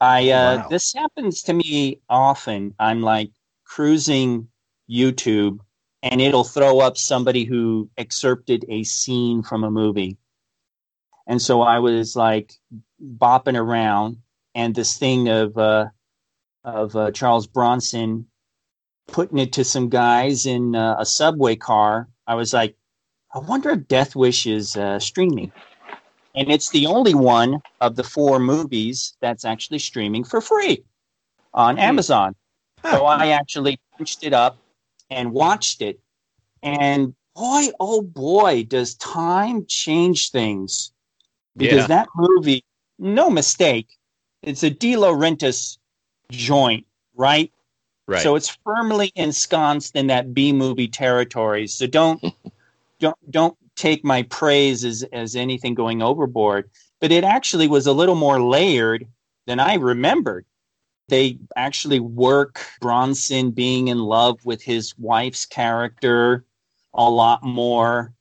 Wow. This happens to me often. I'm like cruising YouTube and it'll throw up somebody who excerpted a scene from a movie. And so I was like bopping around and this thing of Charles Bronson putting it to some guys in a subway car. I was like, I wonder if Death Wish is streaming. And it's the only one of the four movies that's actually streaming for free on Amazon. So I actually punched it up and watched it. And boy, oh boy, does time change things. Because that movie, no mistake, it's a De Laurentiis joint, right? Right. So it's firmly ensconced in that B-movie territory. So don't take my praise as anything going overboard. But it actually was a little more layered than I remembered. They actually work Bronson being in love with his wife's character a lot more.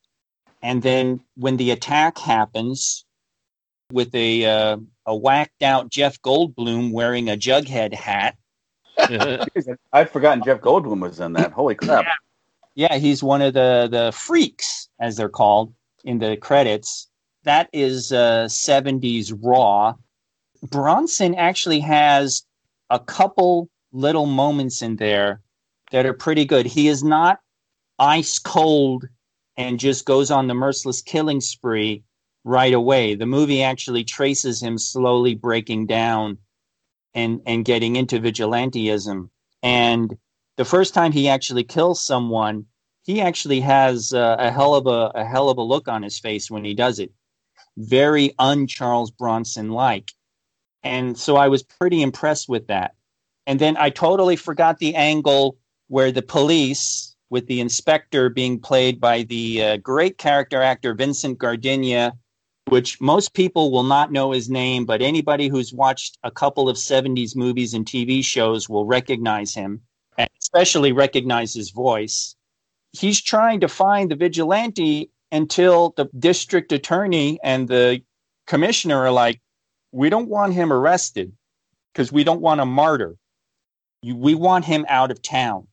And then when the attack happens with a whacked-out Jeff Goldblum wearing a Jughead hat, I'd forgotten Jeff Goldblum was in that. Holy crap. Yeah, he's one of the freaks, as they're called, in the credits. That is 70s Raw. Bronson actually has a couple little moments in there that are pretty good. He is not ice cold and just goes on the merciless killing spree right away. The movie actually traces him slowly breaking down and getting into vigilantism. And the first time he actually kills someone, he actually has a hell of a look on his face when he does it. very un-Charles Bronson-like. And so I was pretty impressed with that. And then I totally forgot the angle where the police, with the inspector being played by the great character actor Vincent Gardenia, which most people will not know his name, but anybody who's watched a couple of 70s movies and TV shows will recognize him, and especially recognize his voice. He's trying to find the vigilante until the district attorney and the commissioner are like, we don't want him arrested because we don't want a martyr. We want him out of town.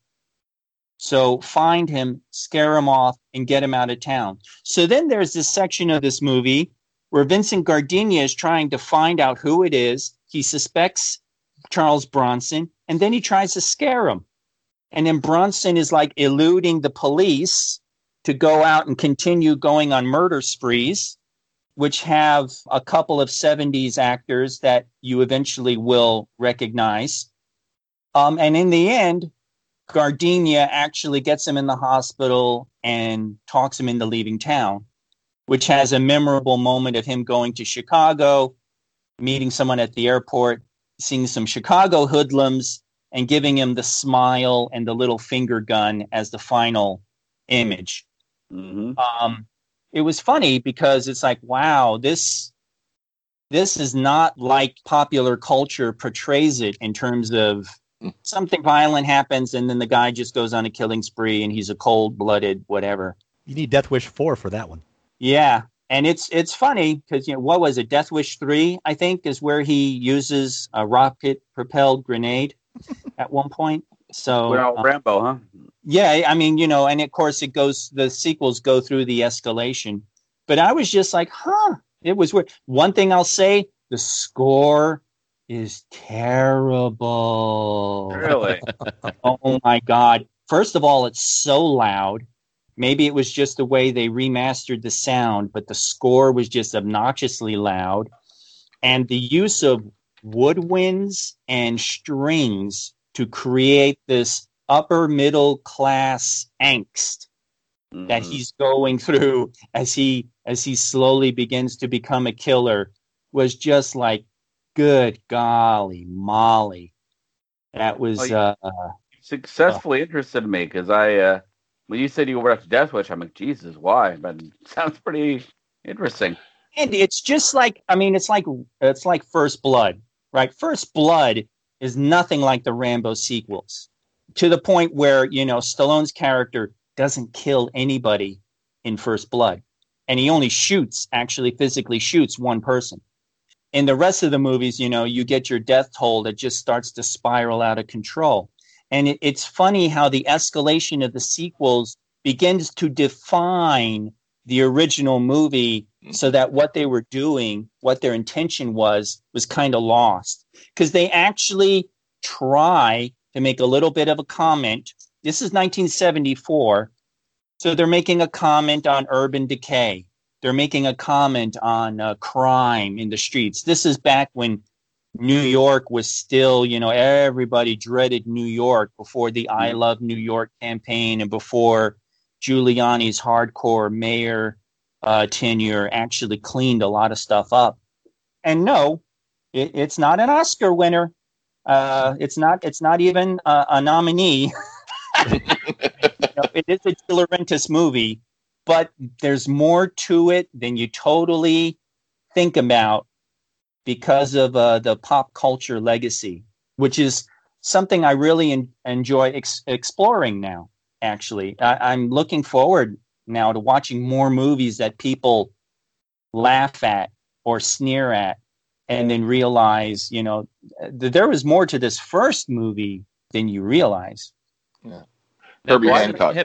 So find him, scare him off, and get him out of town. So then there's this section of this movie where Vincent Gardenia is trying to find out who it is. He suspects Charles Bronson, and then he tries to scare him. And then Bronson is like eluding the police to go out and continue going on murder sprees, which have a couple of 70s actors that you eventually will recognize. And in the end, Gardenia actually gets him in the hospital and talks him into leaving town, which has a memorable moment of him going to Chicago, meeting someone at the airport, seeing some Chicago hoodlums, and giving him the smile and the little finger gun as the final image. Mm-hmm. It was funny because it's like, wow, this is not like popular culture portrays it in terms of something violent happens and then the guy just goes on a killing spree and he's a cold-blooded whatever. You need Death Wish 4 for that one. Yeah, and it's funny because, you know, what was it? Death Wish 3, I think, is where he uses a rocket-propelled grenade at one point. So we're all Rambo, huh? Yeah, I mean, you know, and of course it goes, the sequels go through the escalation. But I was just like, huh, it was weird. One thing I'll say, the score is terrible. Really? Oh my God. First of all, it's so loud. Maybe it was just the way they remastered the sound, but the score was just obnoxiously loud. And the use of woodwinds and strings to create this upper middle class angst that he's going through as he slowly begins to become a killer was just like, good golly molly. That was successfully interested me because I when you said you were after Death Wish, I'm like, Jesus, why? But it sounds pretty interesting. And it's just like, I mean, it's like First Blood, right? First Blood is nothing like the Rambo sequels, to the point where, you know, Stallone's character doesn't kill anybody in First Blood. And he only physically shoots one person. In the rest of the movies, you know, you get your death toll that just starts to spiral out of control. And it's funny how the escalation of the sequels begins to define the original movie so that what they were doing, what their intention was kind of lost. Because they actually try to make a little bit of a comment. This is 1974, so they're making a comment on urban decay. They're making a comment on crime in the streets. This is back when New York was still, you know, everybody dreaded New York before the I Love New York campaign and before Giuliani's hardcore mayor tenure actually cleaned a lot of stuff up. And no, it's not an Oscar winner. It's not even a nominee. You know, it is a De Laurentiis movie, but there's more to it than you totally think about because of the pop culture legacy, which is something I really enjoy exploring now. Actually, I'm looking forward now to watching more movies that people laugh at or sneer at, and then realize, you know, there was more to this first movie than you realize. Yeah. Herbie Hancock.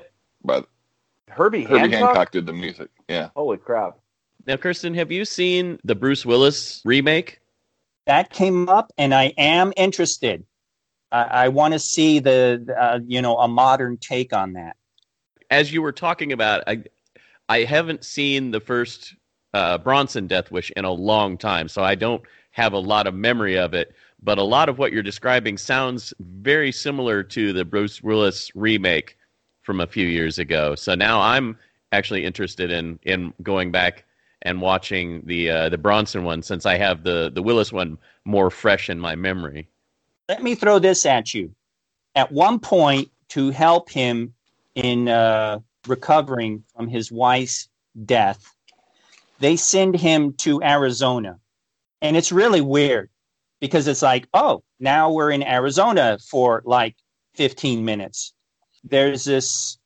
Herbie Hancock did the music. Yeah. Holy crap. Now, Kirsten, have you seen the Bruce Willis remake? That came up, and I am interested. I want to see a modern take on that. As you were talking about, I haven't seen the first Bronson Death Wish in a long time, so I don't have a lot of memory of it, but a lot of what you're describing sounds very similar to the Bruce Willis remake from a few years ago. So now I'm actually interested in going back and watching the Bronson one, since I have the Willis one more fresh in my memory. Let me throw this at you. At one point, to help him in recovering from his wife's death, they send him to Arizona. And it's really weird because it's like, oh, now we're in Arizona for like 15 minutes. There's this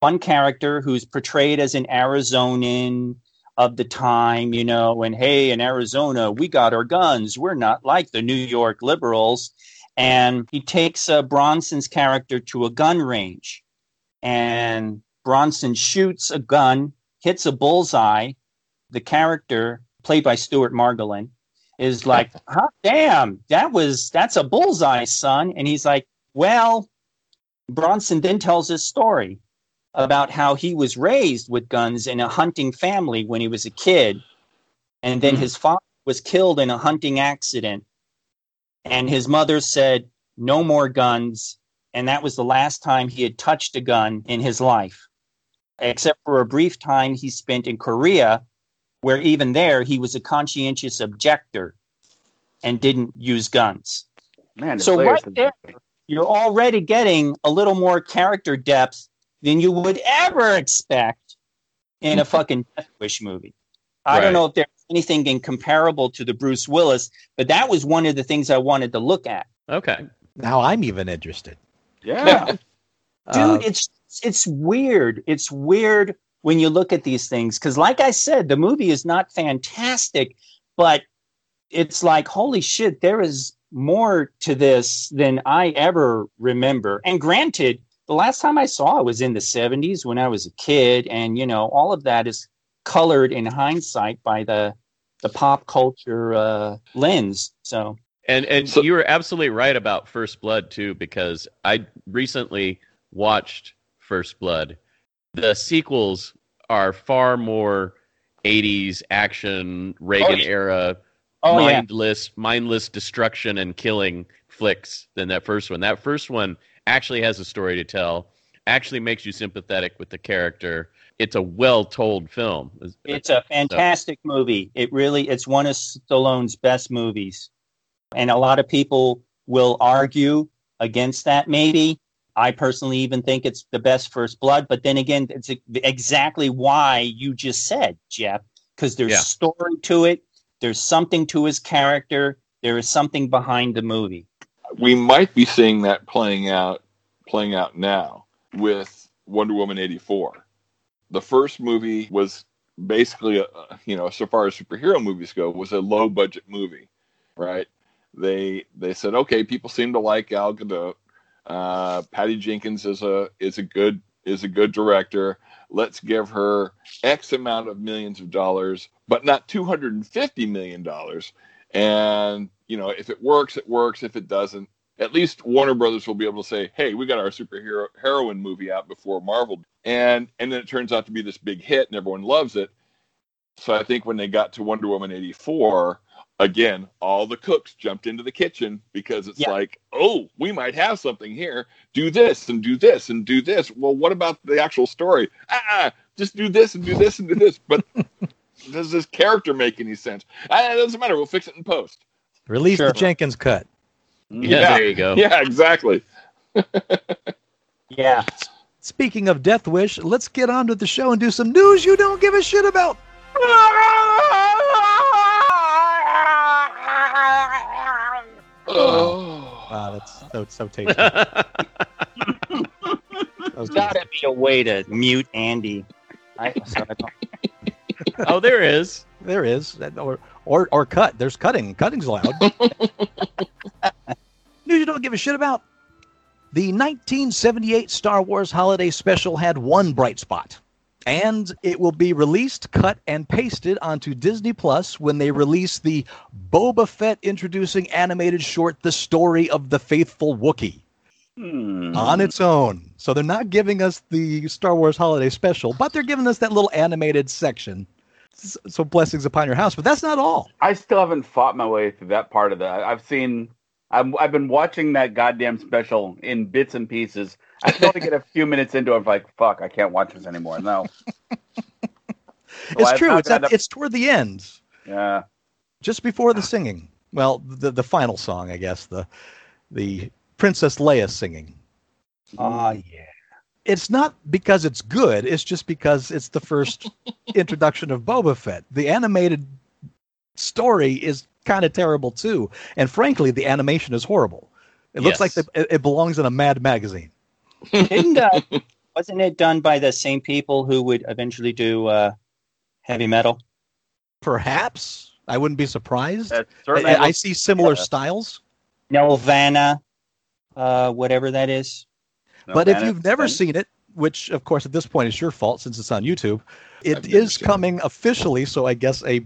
one character who's portrayed as an Arizonan of the time, you know, and hey, in Arizona, we got our guns. We're not like the New York liberals. And he takes Bronson's character to a gun range, and Bronson shoots a gun, hits a bullseye. The character, played by Stuart Margolin, is like, oh, damn, that's a bullseye, son. And he's like, well, Bronson then tells his story about how he was raised with guns in a hunting family when he was a kid. And then his father was killed in a hunting accident. And his mother said, no more guns. And that was the last time he had touched a gun in his life, except for a brief time he spent in Korea, where even there he was a conscientious objector and didn't use guns. Man, so right there, you're already getting a little more character depth than you would ever expect in a fucking Death Wish movie. I don't know if there's anything comparable to the Bruce Willis, but that was one of the things I wanted to look at. Okay. Now I'm even interested. Yeah. Dude, it's weird. It's weird when you look at these things, because like I said, the movie is not fantastic, but it's like, holy shit, there is more to this than I ever remember. And granted, the last time I saw it was in the 70s when I was a kid. And, you know, all of that is colored in hindsight by the pop culture lens. So, and you were absolutely right about First Blood, too, because I recently watched First Blood. The sequels are far more 80s action, Reagan era, mindless destruction and killing flicks than that first one. That first one actually has a story to tell, actually makes you sympathetic with the character. It's a well-told film. It's a fantastic movie. It's one of Stallone's best movies. And a lot of people will argue against that, maybe. I personally even think it's the best First Blood. But then again, it's exactly why you just said, Jeff, because there's story to it. There's something to his character. There is something behind the movie. We might be seeing that playing out now with Wonder Woman 84. The first movie was basically, so far as superhero movies go, was a low budget movie, right? They said, okay, people seem to like Gal Gadot. Patty Jenkins is a good director. Let's give her X amount of millions of dollars, but not $250 million. And, you know, if it works, it works. If it doesn't, at least Warner Brothers will be able to say, hey, we got our superhero heroine movie out before Marvel. And then it turns out to be this big hit and everyone loves it. So I think when they got to Wonder Woman 84, again, all the cooks jumped into the kitchen because it's like, oh, we might have something here. Do this and do this and do this. Well, what about the actual story? Just do this and do this and do this. But does this character make any sense? It doesn't matter. We'll fix it in post. Release the Jenkins cut. Yeah, there you go. Yeah, exactly. Yeah. Speaking of Death Wish, let's get on to the show and do some news you don't give a shit about. Oh. Wow, that's so tasty. There's gotta be a way to mute Andy. Oh, there is. There is. Or cut. There's cutting. Cutting's allowed. News you don't give a shit about. The 1978 Star Wars holiday special had one bright spot. And it will be released, cut, and pasted onto Disney Plus when they release the Boba Fett introducing animated short, The Story of the Faithful Wookiee, on its own. So they're not giving us the Star Wars holiday special, but they're giving us that little animated section. So blessings upon your house, but that's not all. I still haven't fought my way through that part of that. I've been watching that goddamn special in bits and pieces. I can only get a few minutes into it. I'm like, fuck, I can't watch this anymore. No. It's true. It's toward the end. Yeah. Just before the singing. Well, the final song, I guess. The Princess Leia singing. Ah, yeah. It's not because it's good. It's just because it's the first introduction of Boba Fett. The animated story is kind of terrible, too. And frankly, the animation is horrible. It looks like it belongs in a Mad magazine. Wasn't it done by the same people who would eventually do heavy metal? Perhaps. I wouldn't be surprised. I see similar styles. Nelvana, whatever that is. But if you've never seen it, which, of course, at this point is your fault since it's on YouTube, it is coming officially, so I guess a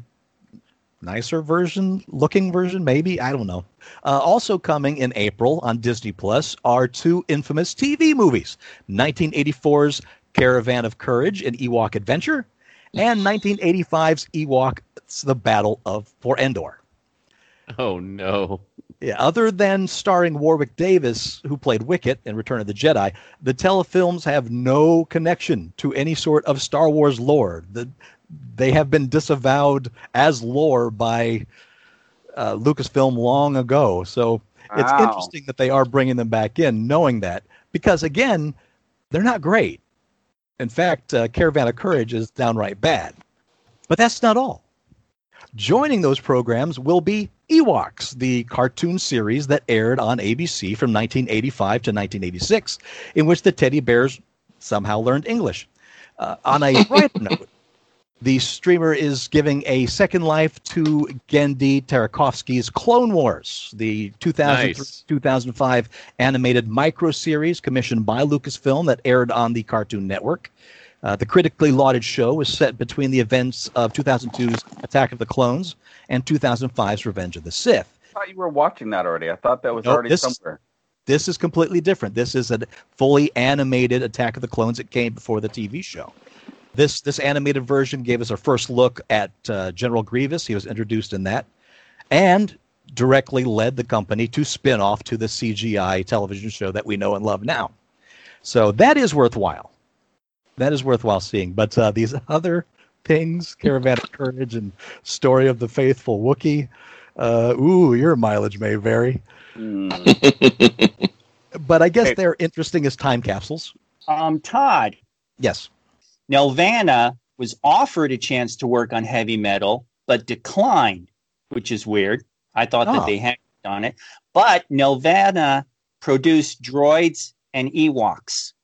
nicer version, looking version, maybe. I don't know. Also coming in April on Disney Plus are two infamous TV movies, 1984's Caravan of Courage and Ewok Adventure, and 1985's Ewok, The Battle for Endor. Oh, no. Yeah, other than starring Warwick Davis, who played Wicket in Return of the Jedi, the telefilms have no connection to any sort of Star Wars lore. They have been disavowed as lore by Lucasfilm long ago. So it's interesting that they are bringing them back in, knowing that. Because, again, they're not great. In fact, Caravan of Courage is downright bad. But that's not all. Joining those programs will be Ewoks, the cartoon series that aired on ABC from 1985 to 1986, in which the teddy bears somehow learned English. On a brighter note, the streamer is giving a second life to Genndy Tartakovsky's Clone Wars, the 2003-2005 animated micro-series commissioned by Lucasfilm that aired on the Cartoon Network. The critically lauded show was set between the events of 2002's Attack of the Clones and 2005's Revenge of the Sith. I thought you were watching that already. I thought that was already somewhere. This is completely different. This is a fully animated Attack of the Clones that came before the TV show. This animated version gave us a first look at General Grievous. He was introduced in that and directly led the company to spin off to the CGI television show that we know and love now. So that is worthwhile. That is worthwhile seeing. But these other things, Caravan of Courage and Story of the Faithful Wookiee, your mileage may vary. Mm. But I guess they're interesting as time capsules. Todd. Yes. Nelvana was offered a chance to work on heavy metal, but declined, which is weird. I thought that they had on it. But Nelvana produced droids and Ewoks.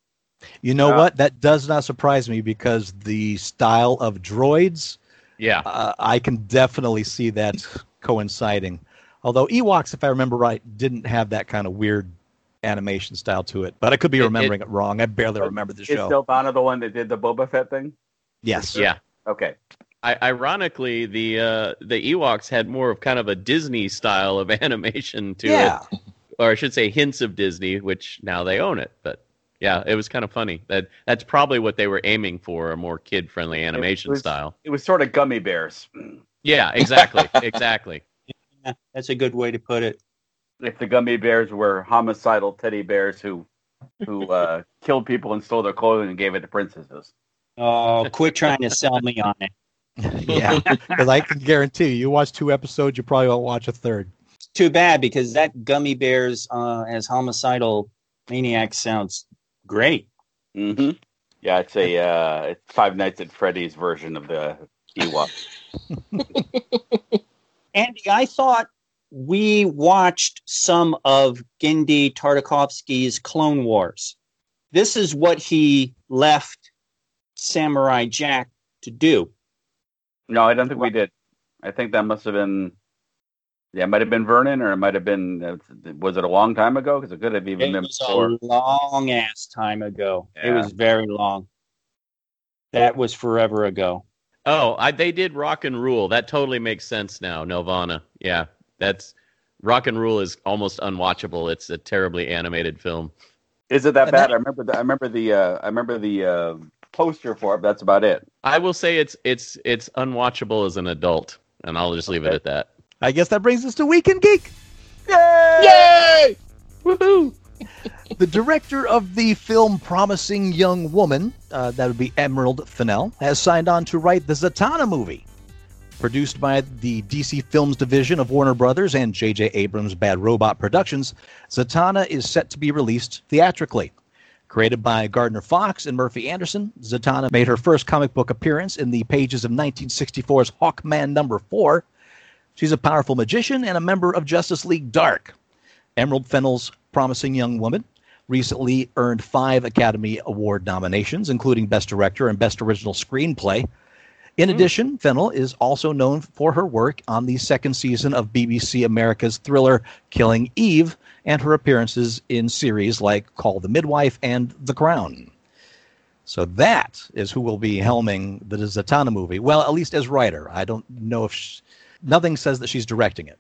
You know what? That does not surprise me because the style of droids, I can definitely see that coinciding. Although Ewoks, if I remember right, didn't have that kind of weird animation style to it. But I could be remembering it wrong. I barely remember the show. Is Silvana the one that did the Boba Fett thing? Yes. Yeah. Okay. Ironically, the Ewoks had more of kind of a Disney style of animation to it. Or I should say hints of Disney, which now they own it, but. Yeah, it was kind of funny. That's probably what they were aiming for, a more kid-friendly animation style. It was sort of Gummy Bears. Yeah, exactly. Exactly. Yeah, that's a good way to put it. If the Gummy Bears were homicidal teddy bears who killed people and stole their clothing and gave it to princesses. Oh, quit trying to sell me on it. Yeah, because I can guarantee you watch 2 episodes, you probably won't watch a third. It's too bad, because that Gummy Bears as homicidal maniacs sounds... great. Mm-hmm. Yeah, it's a Five Nights at Freddy's version of the Ewok. Andy, I thought we watched some of Genndy Tartakovsky's Clone Wars. This is what he left Samurai Jack to do. No, I don't think we did. I think that must have been... Yeah, it might have been Vernon, or it might have been... was it a long time ago? Because it could have even been before. It was a long-ass time ago. Yeah. It was very long. That was forever ago. Oh, they did Rock and Rule. That totally makes sense now, Nelvana. Yeah, Rock and Rule is almost unwatchable. It's a terribly animated film. Is it that bad? I remember the poster for it, but that's about it. I will say it's unwatchable as an adult, and I'll just leave it at that. I guess that brings us to Weekend Geek. Yay! Woohoo! The director of the film Promising Young Woman, that would be Emerald Fennell, has signed on to write the Zatanna movie. Produced by the DC Films division of Warner Brothers and J.J. Abrams' Bad Robot Productions, Zatanna is set to be released theatrically. Created by Gardner Fox and Murphy Anderson, Zatanna made her first comic book appearance in the pages of 1964's Hawkman number 4. She's a powerful magician and a member of Justice League Dark. Emerald Fennell's Promising Young Woman recently earned 5 Academy Award nominations, including Best Director and Best Original Screenplay. In addition, Fennell is also known for her work on the second season of BBC America's thriller Killing Eve and her appearances in series like Call the Midwife and The Crown. So that is who will be helming the Zatanna movie. Well, at least as writer. I don't know if nothing says that she's directing it,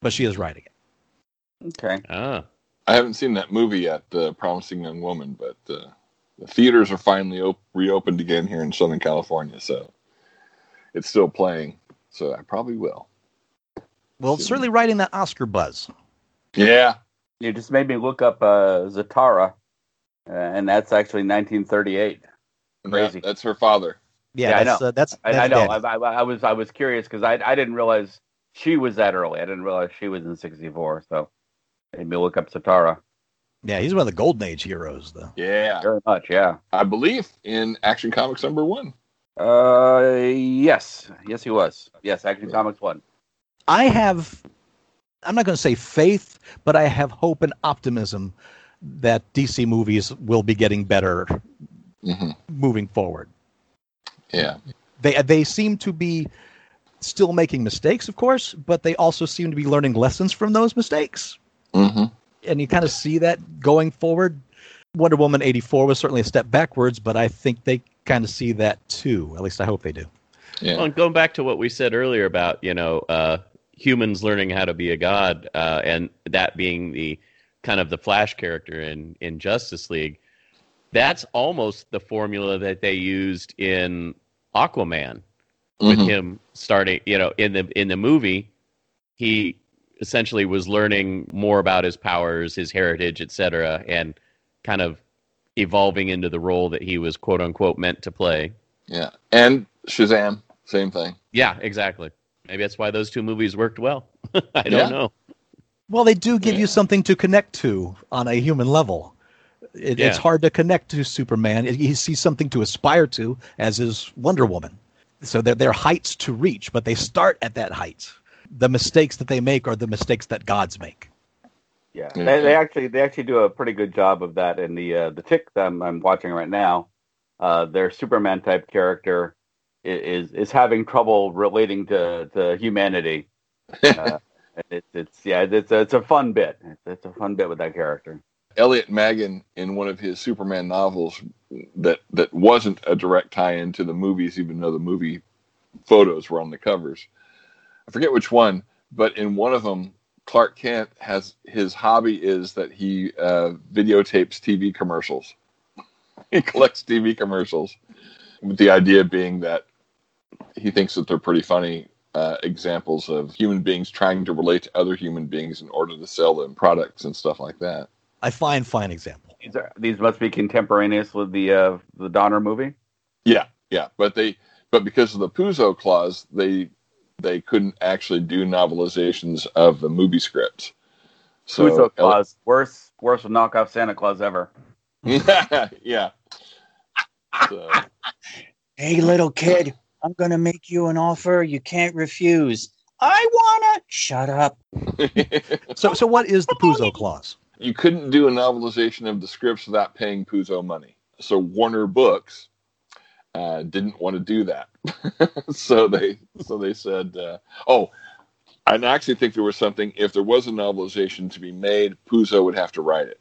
but she is writing it. Okay. I haven't seen that movie yet, Promising Young Woman, but the theaters are finally reopened again here in Southern California, so it's still playing, so I probably will. Well, it's certainly riding that Oscar buzz. Yeah. You just made me look up Zatara, and that's actually 1938. Crazy. Yeah, that's her father. Yeah, yeah, I know. That's I was curious because I didn't realize she was that early. I didn't realize she was in 64, so it made me look up Zatara. Yeah, he's one of the Golden Age heroes, though. Yeah. Very much, yeah. I believe in Action Comics number 1. Yes, he was. Yes, Action Comics 1. I'm not going to say faith, but I have hope and optimism that DC movies will be getting better moving forward. Yeah. They seem to be still making mistakes, of course, but they also seem to be learning lessons from those mistakes. Mm-hmm. And you kind of see that going forward. Wonder Woman 84 was certainly a step backwards, but I think they kind of see that too. At least I hope they do. Yeah. Well, and going back to what we said earlier about, humans learning how to be a god, and that being the kind of the Flash character in Justice League, that's almost the formula that they used in Aquaman with him starting, in the movie, he essentially was learning more about his powers, his heritage, etc., and kind of evolving into the role that he was quote unquote meant to play. Yeah. And Shazam, same thing. Yeah, exactly. Maybe that's why those two movies worked well. I don't know. Well, they do give you something to connect to on a human level. It's hard to connect to Superman. He sees something to aspire to, as is Wonder Woman. So they're heights to reach, but they start at that height. The mistakes that they make are the mistakes that gods make. Yeah, they actually do a pretty good job of that in the Tick that I'm watching right now. Their Superman type character is having trouble relating to humanity. It's a fun bit. It's a fun bit with that character. Elliot Magan, in one of his Superman novels that wasn't a direct tie-in to the movies, even though the movie photos were on the covers. I forget which one, but in one of them, Clark Kent has his hobby is that he videotapes TV commercials. He collects TV commercials, with the idea being that he thinks that they're pretty funny examples of human beings trying to relate to other human beings in order to sell them products and stuff like that. A fine example. These must be contemporaneous with the Donner movie. Yeah, but because of the Puzo clause, they couldn't actually do novelizations of the movie scripts. So Puzo clause, worst knockoff Santa Claus ever. Yeah. So. Hey, little kid, I'm gonna make you an offer you can't refuse. I wanna shut up. So what is the Puzo clause? You couldn't do a novelization of the scripts without paying Puzo money. So Warner Books didn't want to do that. So they said, I actually think there was something. If there was a novelization to be made, Puzo would have to write it.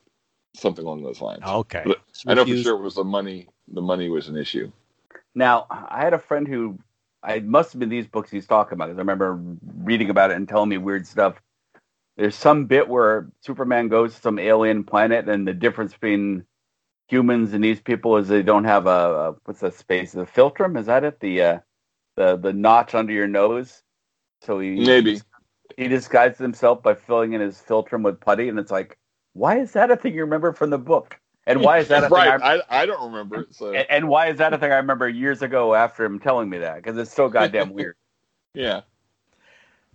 Something along those lines. Okay. But I know for sure it was the money. The money was an issue. Now, I had a friend who, it must have been these books he's talking about, because I remember reading about it and telling me weird stuff. There's some bit where Superman goes to some alien planet, and the difference between humans and these people is they don't have a philtrum? Is that it? The notch under your nose? So he disguises himself by filling in his philtrum with putty, and it's like, why is that a thing you remember from the book? And why is that a thing? I don't remember it. So. And why is that a thing I remember years ago after him telling me that? Because it's so goddamn weird. Yeah.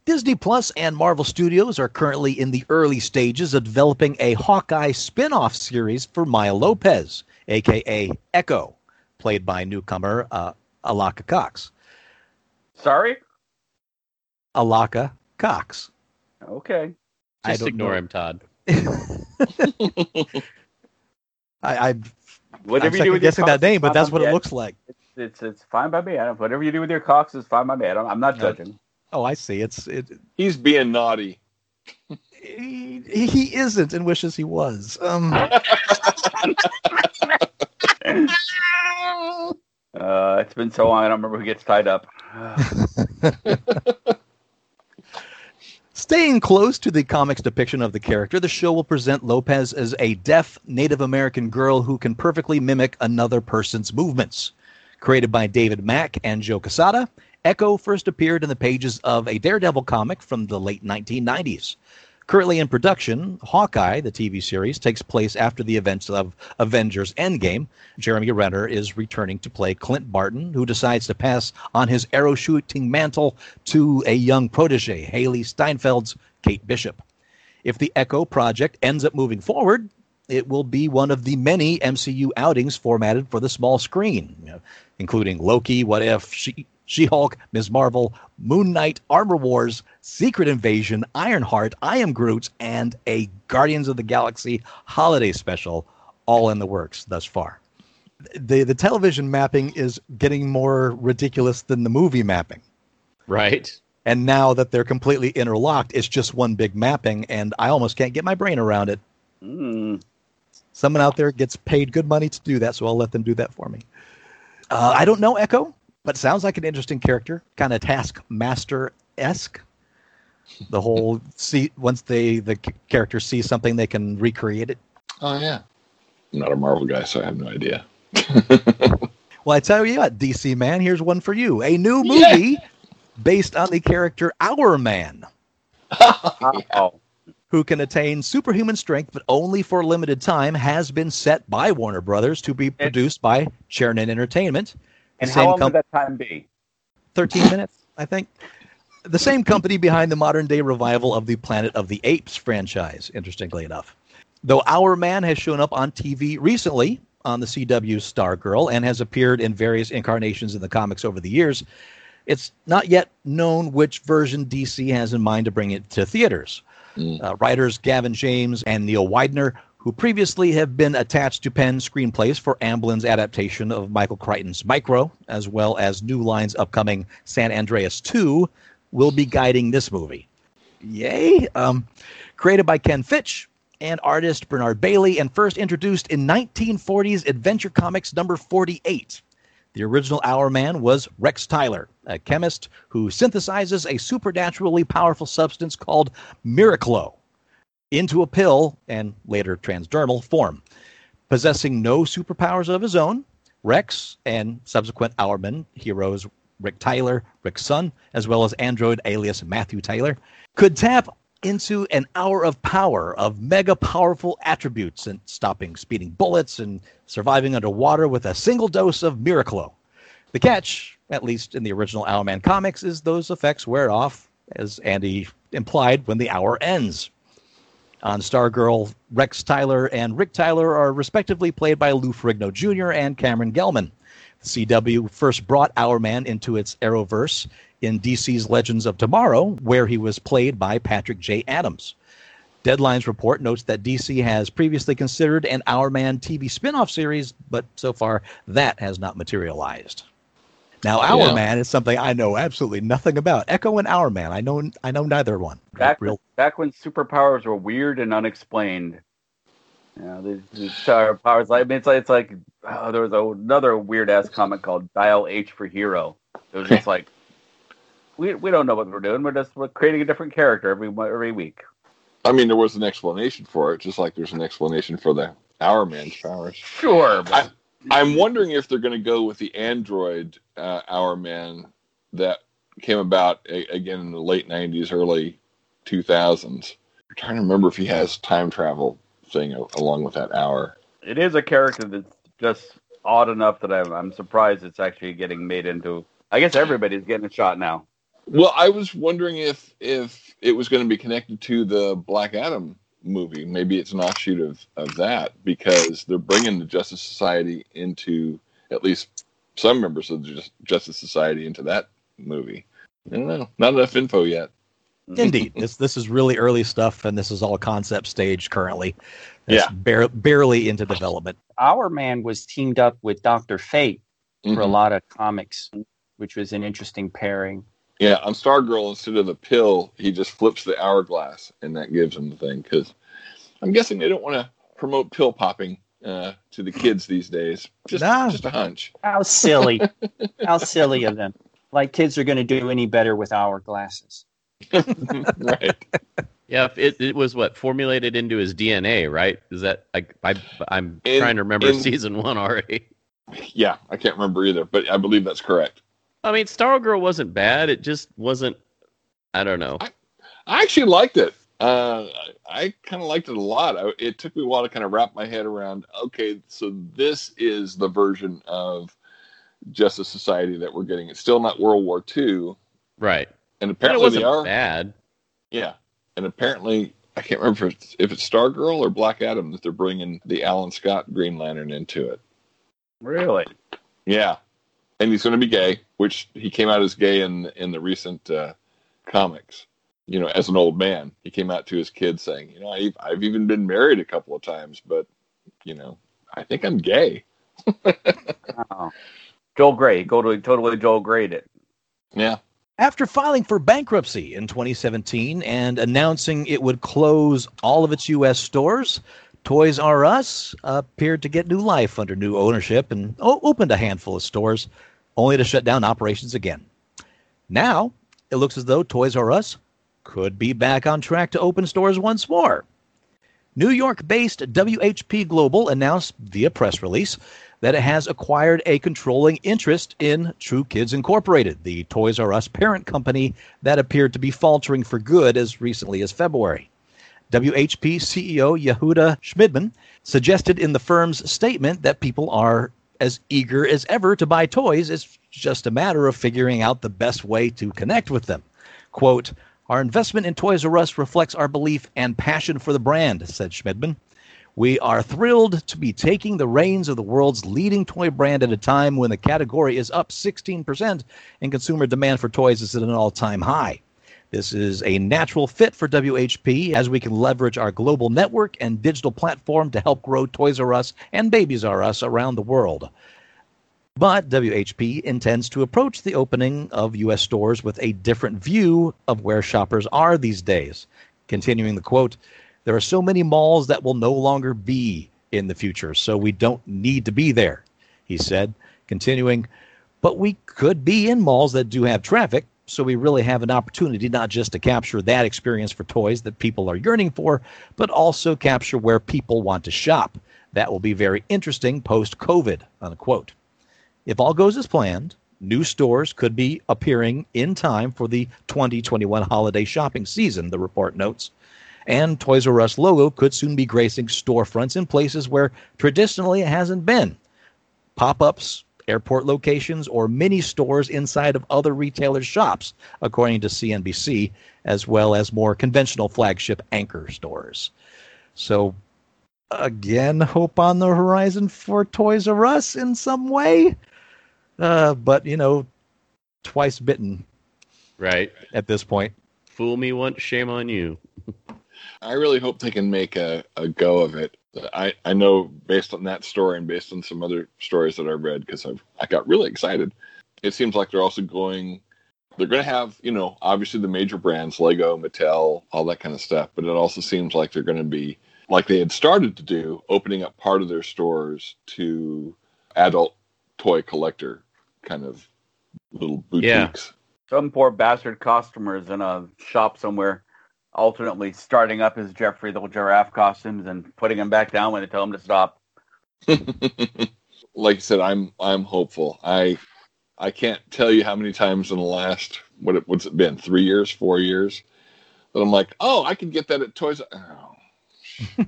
Disney Plus and Marvel Studios are currently in the early stages of developing a Hawkeye spin-off series for Maya Lopez, a.k.a. Echo, played by newcomer Alaka Cox. Sorry? Alaka Cox. Okay. Just ignore him, Todd. I'm second-guessing that name, but that's what it looks like. It's fine by me. Whatever you do with your Cox is fine by me. I'm not judging. Oh, I see. He's being naughty. He isn't and wishes he was. It's been so long, I don't remember who gets tied up. Staying close to the comic's depiction of the character, the show will present Lopez as a deaf Native American girl who can perfectly mimic another person's movements. Created by David Mack and Joe Quesada, Echo first appeared in the pages of a Daredevil comic from the late 1990s. Currently in production, Hawkeye, the TV series, takes place after the events of Avengers Endgame. Jeremy Renner is returning to play Clint Barton, who decides to pass on his arrow-shooting mantle to a young protege, Haley Steinfeld's Kate Bishop. If the Echo project ends up moving forward, it will be one of the many MCU outings formatted for the small screen, including Loki, What If, She-Hulk, Ms. Marvel, Moon Knight, Armor Wars, Secret Invasion, Ironheart, I Am Groot, and a Guardians of the Galaxy holiday special, all in the works thus far. The television mapping is getting more ridiculous than the movie mapping. Right. And now that they're completely interlocked, it's just one big mapping, and I almost can't get my brain around it. Someone out there gets paid good money to do that, so I'll let them do that for me. I don't know Echo, but sounds like an interesting character, kind of Taskmaster-esque. The whole once the character sees something, they can recreate it. Oh yeah, I'm not a Marvel guy, so I have no idea. Well, I tell you what, DC man, here's one for you: a new movie based on the character Our Man, who can attain superhuman strength, but only for a limited time, has been set by Warner Brothers to be produced by Chernin Entertainment. And how long would that time be? 13 minutes, I think. The same company behind the modern-day revival of the Planet of the Apes franchise, interestingly enough. Though Our Man has shown up on TV recently on the CW's Stargirl and has appeared in various incarnations in the comics over the years, it's not yet known which version DC has in mind to bring it to theaters. Writers Gavin James and Neil Widener, who previously have been attached to pen screenplays for Amblin's adaptation of Michael Crichton's Micro, as well as New Line's upcoming San Andreas 2, will be guiding this movie. Yay! Created by Ken Fitch and artist Bernard Bailey, and first introduced in 1940s Adventure Comics number 48. The original Our Man was Rex Tyler, a chemist who synthesizes a supernaturally powerful substance called Miraclo into a pill, and later transdermal, form. Possessing no superpowers of his own, Rex and subsequent Our Men heroes Rick Tyler, Rick's son, as well as android alias Matthew Tyler, could tap into an hour of power of mega-powerful attributes and stopping speeding bullets and surviving underwater with a single dose of Miraclo. The catch, at least in the original Our Man comics, is those effects wear off, as Andy implied, when the hour ends. On Stargirl, Rex Tyler and Rick Tyler are respectively played by Lou Ferrigno Jr. and Cameron Gellman. The CW first brought Our Man into its Arrowverse in DC's Legends of Tomorrow, where he was played by Patrick J. Adams. Deadline's report notes that DC has previously considered an Our Man TV spin-off series, but so far that has not materialized. Now, Our Man is something I know absolutely nothing about. Echo and Our Man, I know neither one. Back when superpowers were weird and unexplained. Yeah, these powers. I mean, it's like there was another weird ass comic called Dial H for Hero. It was just like we don't know what we're doing. We're creating a different character every week. I mean, there was an explanation for it, just like there's an explanation for the Our Man's powers. Sure, but I'm wondering if they're going to go with the android Our Man that came about again in the late 90s, early 2000s. I'm trying to remember if he has time travel thing along with that hour. It is a character that's just odd enough that I'm surprised it's actually getting made into... I guess everybody's getting a shot now. Well, I was wondering if it was going to be connected to the Black Adam movie. Maybe it's an offshoot of that, because they're bringing the Justice Society into, at least some members of the Justice Society into that movie. I don't know. Not enough info yet. Indeed. This is really early stuff, and this is all concept stage currently. It's barely into development. Our man was teamed up with Dr. Fate for a lot of comics, which was an interesting pairing. Yeah, on Stargirl, instead of the pill, he just flips the hourglass, and that gives him the thing. Because I'm guessing they don't want to promote pill popping to the kids these days. Just a hunch. How silly. How silly of them. Like kids are going to do any better with hourglasses. Right. Yeah, it was what formulated into his DNA, right? Is that I'm trying to remember season one already. Yeah, I can't remember either, but I believe that's correct. I mean, Stargirl wasn't bad. It just wasn't, I don't know. I actually liked it. I kind of liked it a lot. It took me a while to kind of wrap my head around, okay, so this is the version of Justice Society that we're getting. It's still not World War II. Right. And apparently it wasn't bad. Yeah. And apparently, I can't remember if it's Stargirl or Black Adam that they're bringing the Alan Scott Green Lantern into it. Really? Yeah. And he's going to be gay, which he came out as gay in the recent comics. You know, as an old man, he came out to his kids saying, "You know, I've even been married a couple of times, but you know, I think I'm gay." Wow. Joel Grey, totally Joel Grey'd it. Yeah. After filing for bankruptcy in 2017 and announcing it would close all of its U.S. stores, Toys R Us appeared to get new life under new ownership and opened a handful of stores, only to shut down operations again. Now, it looks as though Toys R Us could be back on track to open stores once more. New York-based WHP Global announced via press release that it has acquired a controlling interest in True Kids Incorporated, the Toys R Us parent company that appeared to be faltering for good as recently as February. WHP CEO Yehuda Shmidman suggested in the firm's statement that people are as eager as ever to buy toys. It's just a matter of figuring out the best way to connect with them. Quote, "Our investment in Toys R Us reflects our belief and passion for the brand," said Shmidman. "We are thrilled to be taking the reins of the world's leading toy brand at a time when the category is up 16% and consumer demand for toys is at an all-time high. This is a natural fit for WHP as we can leverage our global network and digital platform to help grow Toys R Us and Babies R Us around the world." But WHP intends to approach the opening of U.S. stores with a different view of where shoppers are these days. Continuing the quote, "There are so many malls that will no longer be in the future, so we don't need to be there," he said. Continuing, "But we could be in malls that do have traffic, so we really have an opportunity not just to capture that experience for toys that people are yearning for, but also capture where people want to shop. That will be very interesting post-COVID," unquote. If all goes as planned, new stores could be appearing in time for the 2021 holiday shopping season, the report notes. And Toys R Us logo could soon be gracing storefronts in places where traditionally it hasn't been. Pop-ups, airport locations, or mini stores inside of other retailers' shops, according to CNBC, as well as more conventional flagship anchor stores. So, again, hope on the horizon for Toys R Us in some way. But, you know, twice bitten. Right. At this point. Fool me once, shame on you. I really hope they can make a go of it. I know based on that story and based on some other stories that I've read, because I got really excited. It seems like they're going to have, you know, obviously the major brands, Lego, Mattel, all that kind of stuff. But it also seems like they're going to be, like they had started to do, opening up part of their stores to adult toy collector kind of little boutiques. Yeah. Some poor bastard customers in a shop somewhere, alternately starting up his Jeffrey the Giraffe costumes and putting him back down when they tell him to stop. Like I said, I'm hopeful. I can't tell you how many times in the last, what's it been, 3 years, 4 years, that I'm like, oh, I could get that at Toys R Us. Oh.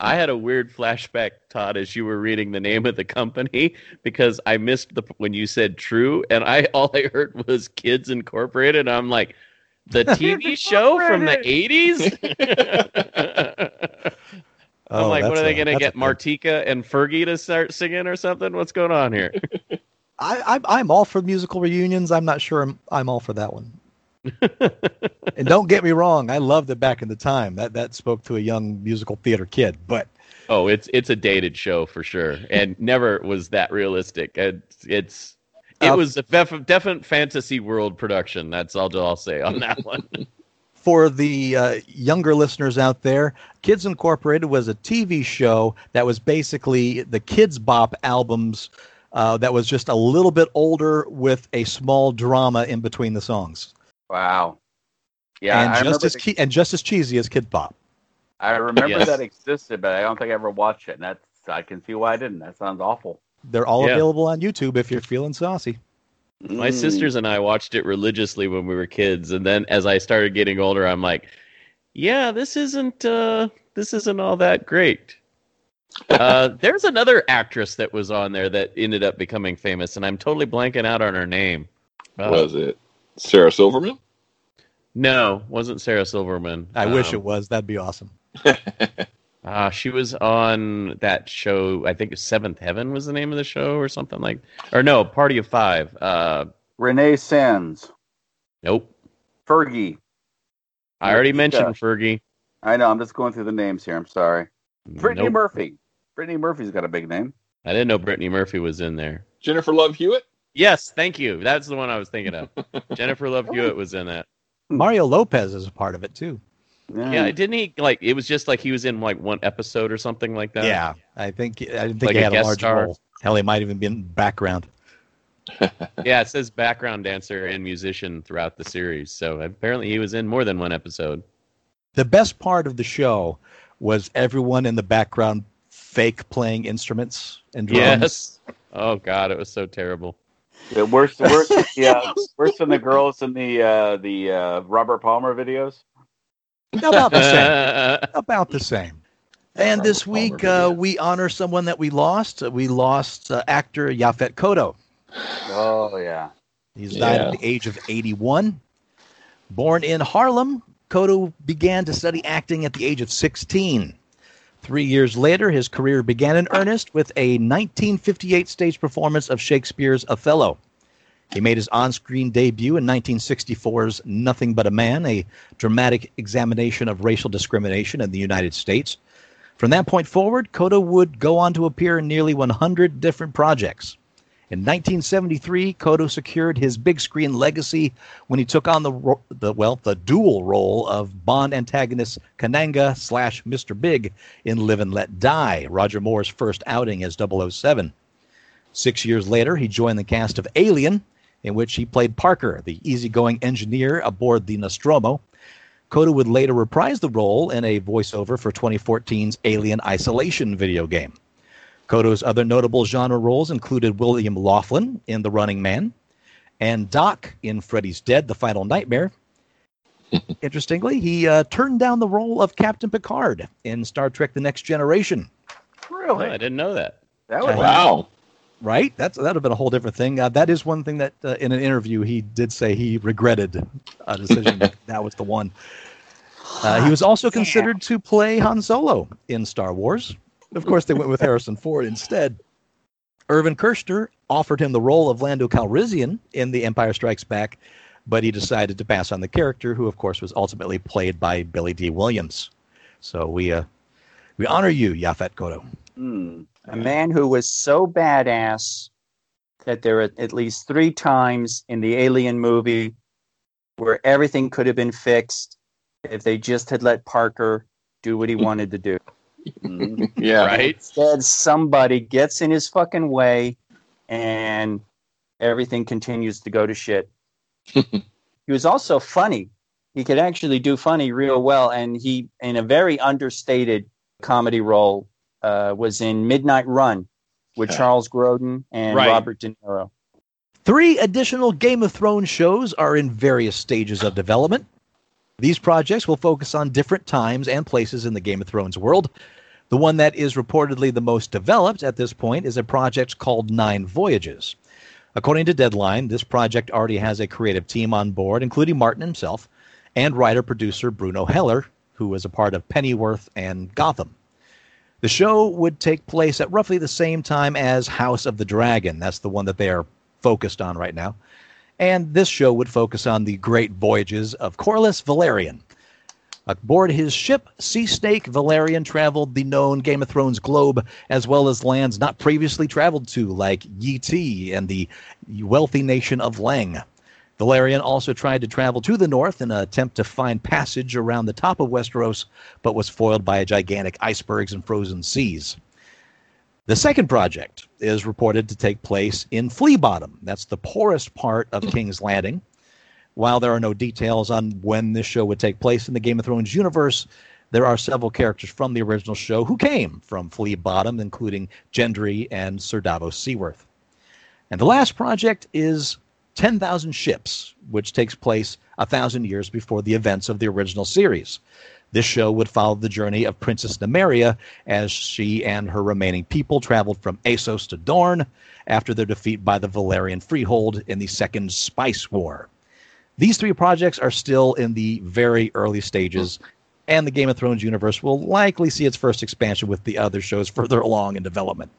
I had a weird flashback, Todd, as you were reading the name of the company, because I missed when you said True, and all I heard was Kids Incorporated, and I'm like, the TV show from the 80s? I'm like, what are they going to get, Martika and Fergie to start singing or something? What's going on here? I'm all for musical reunions. I'm not sure I'm all for that one. And don't get me wrong, I loved it back in the time. That spoke to a young musical theater kid, but it's a dated show for sure, and never was that realistic. It was a definite fantasy world production. That's all I'll say on that one. For the younger listeners out there, Kids Incorporated was a TV show that was basically the Kids Bop albums that was just a little bit older with a small drama in between the songs. Wow. Yeah, and just as cheesy as Kid Bop. I remember that existed, but I don't think I ever watched it. And I can see why I didn't. That sounds awful. They're all available on YouTube if you're feeling saucy. My sisters and I watched it religiously when we were kids, and then as I started getting older, I'm like, "Yeah, this isn't all that great." There's another actress that was on there that ended up becoming famous, and I'm totally blanking out on her name. Was it Sarah Silverman? No, wasn't Sarah Silverman. I wish it was. That'd be awesome. She was on that show. I think Seventh Heaven was the name of the show, or something like, or no, Party of Five. Renee Sands. Nope. Fergie. I already mentioned Fergie. I know. I'm just going through the names here. I'm sorry. Brittany Murphy. Brittany Murphy's got a big name. I didn't know Brittany Murphy was in there. Jennifer Love Hewitt. Yes, thank you. That's the one I was thinking of. Jennifer Love Hewitt was in that. Mario Lopez is a part of it too. Yeah, didn't he? Like, it was just like he was in like one episode or something like that. Yeah, I think he had a large role. Hell, he might even be in background. Yeah, it says background dancer and musician throughout the series. So apparently, he was in more than one episode. The best part of the show was everyone in the background fake playing instruments and drums. Yes. Oh God, it was so terrible. Yeah, worse than the girls in the Robert Palmer videos. About the same. And this week, we honor someone that we lost. We lost actor Yaphet Kotto. Oh, yeah. He's died at the age of 81. Born in Harlem, Kotto began to study acting at the age of 16. 3 years later, his career began in earnest with a 1958 stage performance of Shakespeare's Othello. He made his on-screen debut in 1964's Nothing But a Man, a dramatic examination of racial discrimination in the United States. From that point forward, Kotto would go on to appear in nearly 100 different projects. In 1973, Kotto secured his big-screen legacy when he took on the dual role of Bond antagonist Kananga / Mr. Big in Live and Let Die, Roger Moore's first outing as 007. 6 years later, he joined the cast of Alien, in which he played Parker, the easygoing engineer aboard the Nostromo. Kotto would later reprise the role in a voiceover for 2014's Alien Isolation video game. Kotto's other notable genre roles included William Laughlin in The Running Man and Doc in Freddy's Dead, The Final Nightmare. Interestingly, he turned down the role of Captain Picard in Star Trek The Next Generation. Really? Oh, I didn't know that. That was wow. Right? That would have been a whole different thing. That is one thing that in an interview he did say he regretted a decision. That was the one. He was also considered to play Han Solo in Star Wars. Of course, they went with Harrison Ford instead. Irvin Kershner offered him the role of Lando Calrissian in The Empire Strikes Back, but he decided to pass on the character, who, of course, was ultimately played by Billy D. Williams. So we honor you, Yaphet Kotto. A man who was so badass that there are at least three times in the Alien movie where everything could have been fixed if they just had let Parker do what he wanted to do. Yeah, right. Instead, somebody gets in his fucking way, and everything continues to go to shit. He was also funny. He could actually do funny real well, and he, in a very understated comedy role, was in Midnight Run with Charles Grodin and Robert De Niro. 3 additional Game of Thrones shows are in various stages of development. These projects will focus on different times and places in the Game of Thrones world. The one that is reportedly the most developed at this point is a project called Nine Voyages. According to Deadline, this project already has a creative team on board, including Martin himself and writer-producer Bruno Heller, who was a part of Pennyworth and Gotham. The show would take place at roughly the same time as House of the Dragon. That's the one that they are focused on right now. And this show would focus on the great voyages of Corlys Velaryon. Aboard his ship, Sea Snake Velaryon traveled the known Game of Thrones globe, as well as lands not previously traveled to, like Yi-Ti and the wealthy nation of Leng. Velaryon also tried to travel to the north in an attempt to find passage around the top of Westeros, but was foiled by gigantic icebergs and frozen seas. The second project is reported to take place in Fleabottom. That's the poorest part of King's Landing. While there are no details on when this show would take place in the Game of Thrones universe, there are several characters from the original show who came from Fleabottom, including Gendry and Ser Davos Seaworth. And the last project is 10,000 Ships, which takes place 1,000 years before the events of the original series. This show would follow the journey of Princess Nymeria as she and her remaining people traveled from Essos to Dorne after their defeat by the Velaryon Freehold in the Second Spice War. These three projects are still in the very early stages, and the Game of Thrones universe will likely see its first expansion with the other shows further along in development.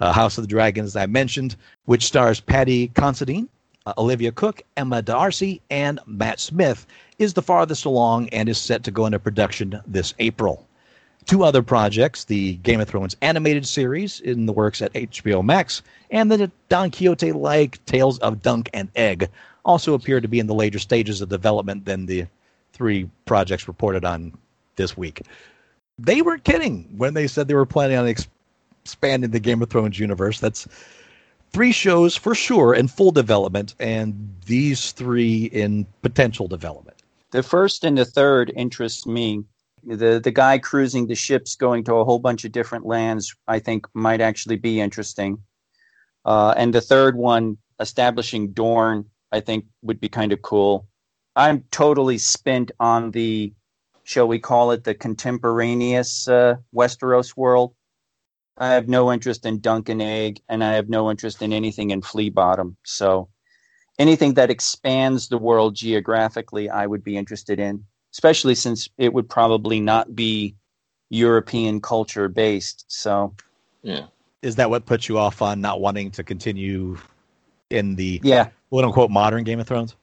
House of the Dragon, as I mentioned, which stars Paddy Considine, Olivia Cooke, Emma D'Arcy, and Matt Smith, is the farthest along and is set to go into production this April. Two other projects, the Game of Thrones animated series in the works at HBO Max, and the Don Quixote-like Tales of Dunk and Egg, also appear to be in the later stages of development than the three projects reported on this week. They were kidding when they said they were planning on expanding the Game of Thrones universe. That's three shows for sure in full development, and these three in potential development. The first and the third interest me. The guy cruising the ships going to a whole bunch of different lands, I think, might actually be interesting. And the third one, establishing Dorne, I think would be kind of cool. I'm totally spent on the, shall we call it, the contemporaneous Westeros world. I have no interest in Dunk and Egg, and I have no interest in anything in Fleabottom. So anything that expands the world geographically, I would be interested in, especially since it would probably not be European culture based. So, yeah. Is that what puts you off on not wanting to continue in the quote-unquote modern Game of Thrones?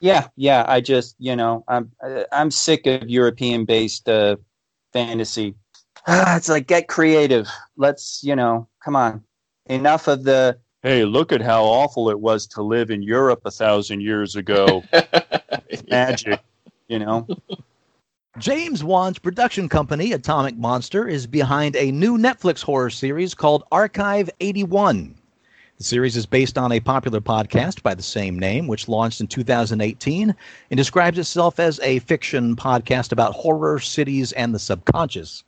Yeah. I just, I'm sick of European-based fantasy. It's like, get creative. Let's, come on. Enough of the, hey, look at how awful it was to live in Europe 1,000 years ago. Magic, James Wan's production company, Atomic Monster, is behind a new Netflix horror series called Archive 81. The series is based on a popular podcast by the same name, which launched in 2018 and describes itself as a fiction podcast about horror, cities, and the subconscious.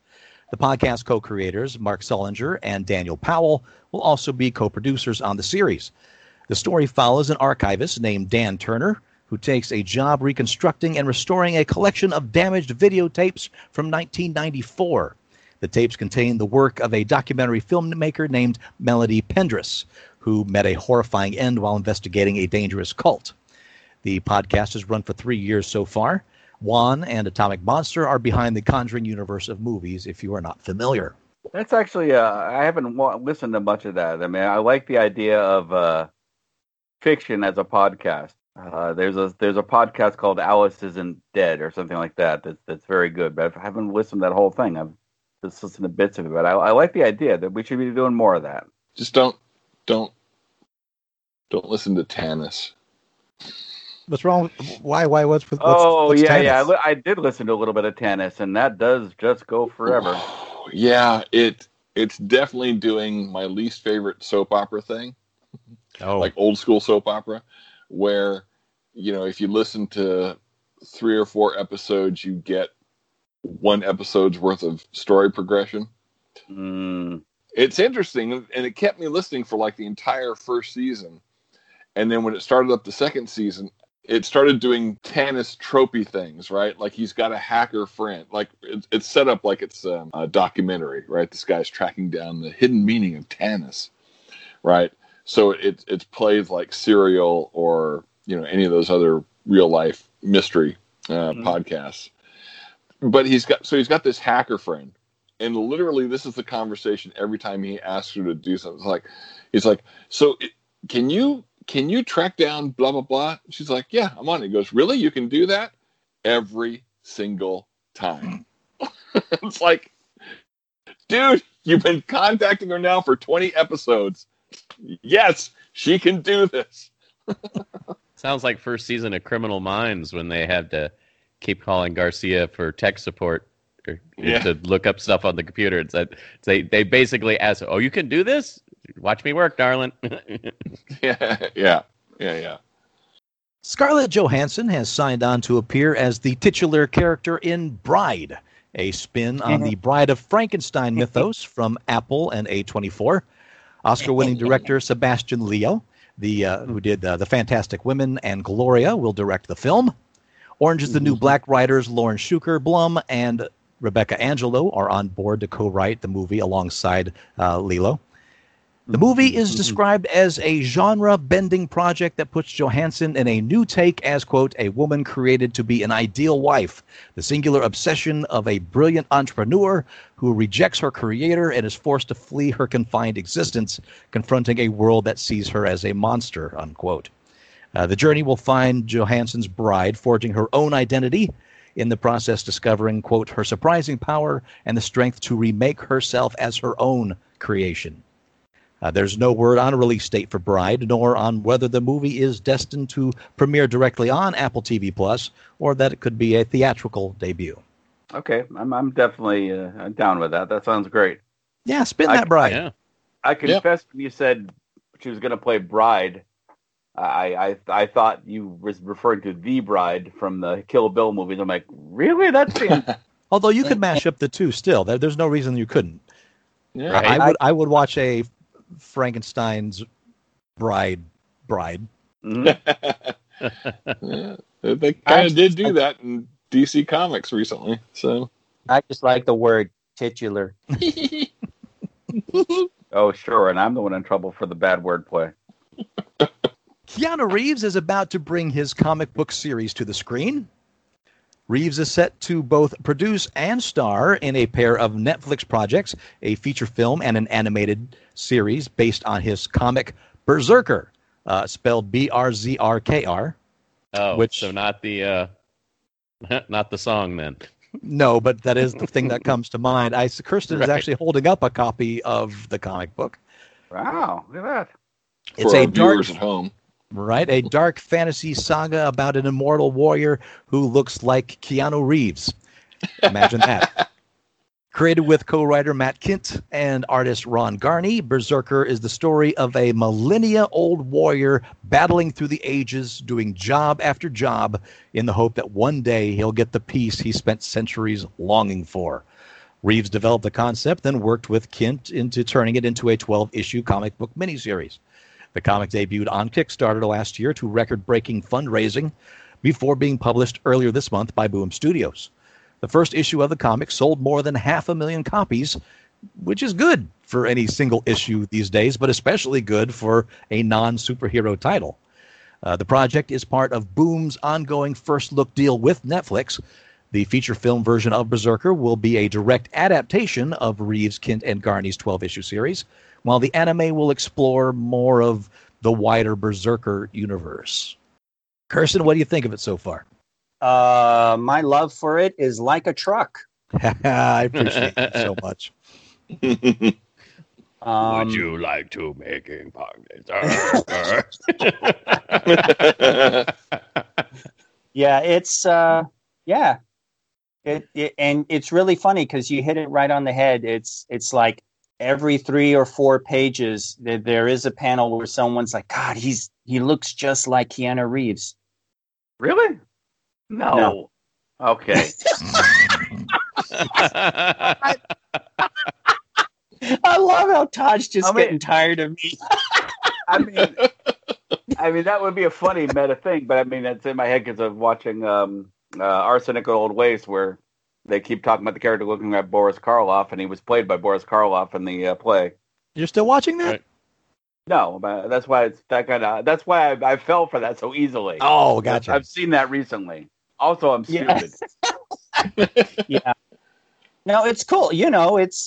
The podcast co-creators, Mark Sullinger and Daniel Powell, will also be co-producers on the series. The story follows an archivist named Dan Turner, who takes a job reconstructing and restoring a collection of damaged videotapes from 1994. The tapes contain the work of a documentary filmmaker named Melody Pendress, who met a horrifying end while investigating a dangerous cult. The podcast has run for 3 years so far. Wan and Atomic Monster are behind the Conjuring universe of movies, if you are not familiar. That's actually, I haven't listened to much of that. I mean, I like the idea of fiction as a podcast. There's a podcast called Alice Isn't Dead or something like that that's very good, but I haven't listened to that whole thing. I've just listened to bits of it, but I like the idea that we should be doing more of that. Just don't listen to Tannis. What's wrong? Why? What's Tannis? I did listen to a little bit of Tannis, and that does just go forever. Oh, yeah, it's definitely doing my least favorite soap opera thing. Oh, like old school soap opera, where if you listen to 3 or 4 episodes, you get one episode's worth of story progression. Mm. It's interesting, and it kept me listening for like the entire first season. And then when it started up the second season, it started doing Tannis tropey things, right? Like he's got a hacker friend. Like it's set up like it's a documentary, right? This guy's tracking down the hidden meaning of Tannis, right? So it's played like Serial or any of those other real life mystery podcasts. But he's got this hacker friend, and literally this is the conversation every time he asks her to do something. It's like can you track down blah blah blah? She's like, yeah, I'm on it. He goes, really? You can do that? Every single time. It's like, dude, you've been contacting her now for 20 episodes. Yes, she can do this. Sounds like first season of Criminal Minds when they had to keep calling Garcia for tech support to look up stuff on the computer. It's that they basically asked, "Oh, you can do this? Watch me work, darling." Yeah. Scarlett Johansson has signed on to appear as the titular character in Bride, a spin on the Bride of Frankenstein mythos from Apple and A24. Oscar-winning director Sebastian Leo, who did The Fantastic Women and Gloria, will direct the film. Orange is the New Black writers Lauren Shuker Blum and Rebecca Angelo are on board to co-write the movie alongside Lilo. The movie is described as a genre-bending project that puts Johansson in a new take as, quote, a woman created to be an ideal wife, the singular obsession of a brilliant entrepreneur who rejects her creator and is forced to flee her confined existence, confronting a world that sees her as a monster, unquote. The journey will find Johansson's bride forging her own identity, in the process discovering, quote, her surprising power and the strength to remake herself as her own creation. There's no word on a release date for Bride, nor on whether the movie is destined to premiere directly on Apple TV Plus, or that it could be a theatrical debut. Okay, I'm definitely down with that. That sounds great. Yeah, spin that Bride. Yeah. I confess, when you said she was going to play Bride, I thought you were referring to the Bride from the Kill Bill movies. I'm like, really? That seems... Although you could mash up the two still. There's no reason you couldn't. Yeah. Right? I would watch a Frankenstein's Bride. Yeah, they kind of did do that in DC Comics recently. So I just like the word titular. Oh, sure, and I'm the one in trouble for the bad wordplay. Keanu Reeves is about to bring his comic book series to the screen. Reeves is set to both produce and star in a pair of Netflix projects, a feature film and an animated series based on his comic Berserker, spelled B-R-Z-R-K-R. Oh, so not the song then. No, but that is the thing that comes to mind. Kirsten is actually holding up a copy of the comic book. Wow, look at that. It's for our viewers at home. Right, a dark fantasy saga about an immortal warrior who looks like Keanu Reeves. Imagine that. Created with co-writer Matt Kint and artist Ron Garney, Berserker is the story of a millennia-old warrior battling through the ages, doing job after job in the hope that one day he'll get the peace he spent centuries longing for. Reeves developed the concept, then worked with Kint into turning it into a 12-issue comic book miniseries. The comic debuted on Kickstarter last year to record-breaking fundraising before being published earlier this month by Boom Studios. The first issue of the comic sold more than 500,000 copies, which is good for any single issue these days, but especially good for a non-superhero title. The project is part of Boom's ongoing first-look deal with Netflix. The feature film version of Berserker will be a direct adaptation of Reeves, Kint, and Garney's 12-issue series, while the anime will explore more of the wider Berserker universe. Kirsten, what do you think of it so far? My love for it is like a truck. I appreciate it so much. Would you like to make a podcast? Yeah, it's... yeah. It and it's really funny because you hit it right on the head. It's like every 3 or 4 pages there is a panel where someone's like, God, he looks just like Keanu Reeves. Really? No. Okay. I love how Todd's just getting tired of me. I mean, I mean, that would be a funny meta thing, but I mean, that's in my head because of watching Arsenic Old Waste, where they keep talking about the character looking at Boris Karloff, and he was played by Boris Karloff in the play. You're still watching that? Right. No, but that's why it's that kind of. That's why I fell for that so easily. Oh, gotcha. I've seen that recently. Also, I'm stupid. Yeah. No, it's cool. You know, it's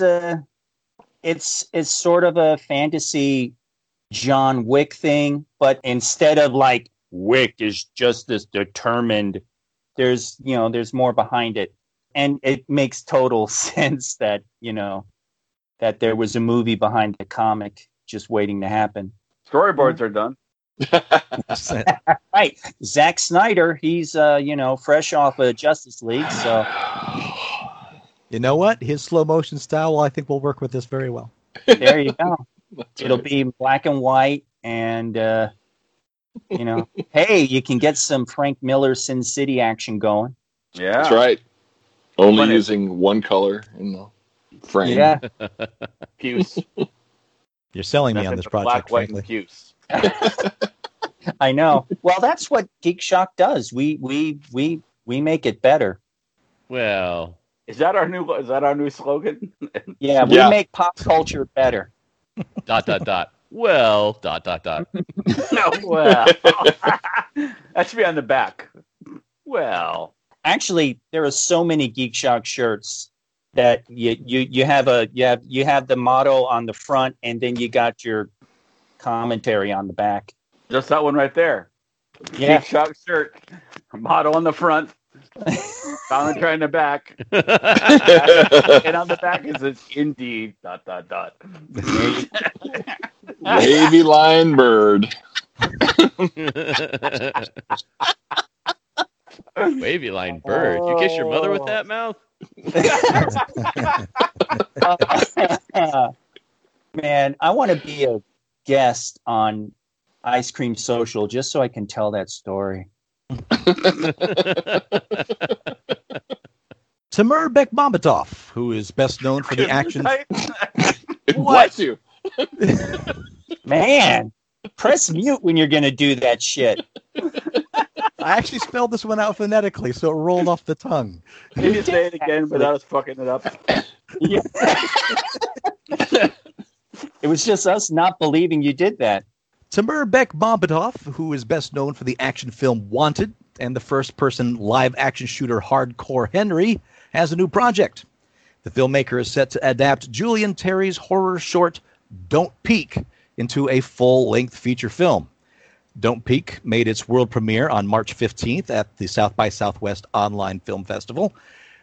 sort of a fantasy John Wick thing, but instead of like Wick is just this determined, there's more behind it, and it makes total sense that that there was a movie behind the comic just waiting to happen. Storyboards are done. Right, Zack Snyder. He's fresh off of Justice League, so. You know what? His slow motion style, I think, will work with this very well. There you go. It'll be black and white, and hey, you can get some Frank Miller Sin City action going. Yeah, that's right. Only using one color in the frame. Yeah, puce. You're selling me on this project, black, frankly. White, and puce. I know. Well, that's what Geek Shock does. We make it better. Well. Is that our new slogan? Yeah, we make pop culture better. .. Well, ... No, well. That should be on the back. Well. Actually, there are so many Geek Shock shirts that you have the motto on the front, and then you got your commentary on the back. Just that one right there. Yeah. Geek Shock shirt. Motto on the front. Commentary in the back, and on the back is this indeed ... Wavy line bird. Wavy line bird. You kiss your mother with that mouth? Man, I want to be a guest on Ice Cream Social just so I can tell that story. Timur Bekmambetov, who is best known for the action. What? You? Man, press mute when you're going to do that shit. I actually spelled this one out phonetically, so it rolled off the tongue. Can you say it again without us fucking it up? Yeah. It was just us not believing you did that. Timur Bekmambetov, who is best known for the action film Wanted and the first-person live-action shooter Hardcore Henry, has a new project. The filmmaker is set to adapt Julian Terry's horror short Don't Peek into a full-length feature film. Don't Peek made its world premiere on March 15th at the South by Southwest Online Film Festival.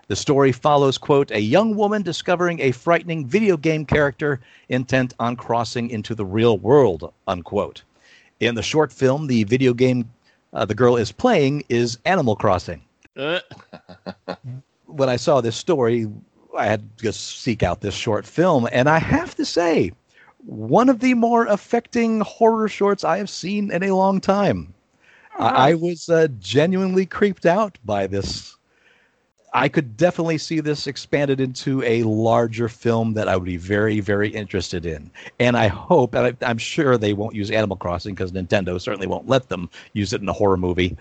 The story follows, quote, a young woman discovering a frightening video game character intent on crossing into the real world, unquote. In the short film, the video game the girl is playing is Animal Crossing. When I saw this story, I had to just seek out this short film. And I have to say, one of the more affecting horror shorts I have seen in a long time. I was genuinely creeped out by this. I could definitely see this expanded into a larger film that I would be very, very interested in. And I hope, and I'm sure they won't use Animal Crossing because Nintendo certainly won't let them use it in a horror movie.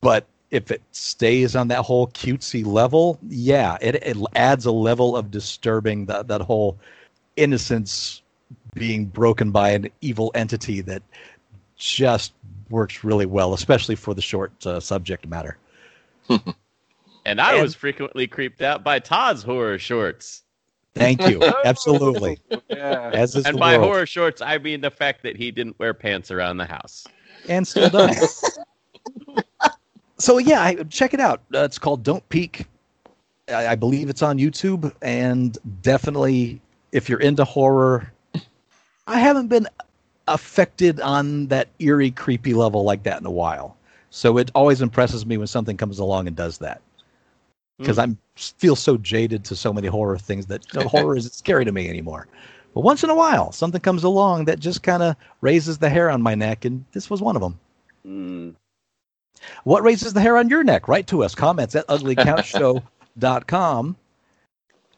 But if it stays on that whole cutesy level, yeah, it adds a level of disturbing that whole innocence being broken by an evil entity that just works really well, especially for the short subject matter. And I was frequently creeped out by Todd's horror shorts. Thank you. Absolutely. Yeah. And by horror shorts, I mean the fact that he didn't wear pants around the house. And still does. So, yeah, check it out. It's called Don't Peek. I believe it's on YouTube. And definitely, if you're into horror, I haven't been affected on that eerie, creepy level like that in a while. So it always impresses me when something comes along and does that. Because I feel so jaded to so many horror things that horror isn't scary to me anymore. But once in a while, something comes along that just kind of raises the hair on my neck, and this was one of them. Mm. What raises the hair on your neck? Write to us, comments at uglycouchshow.com.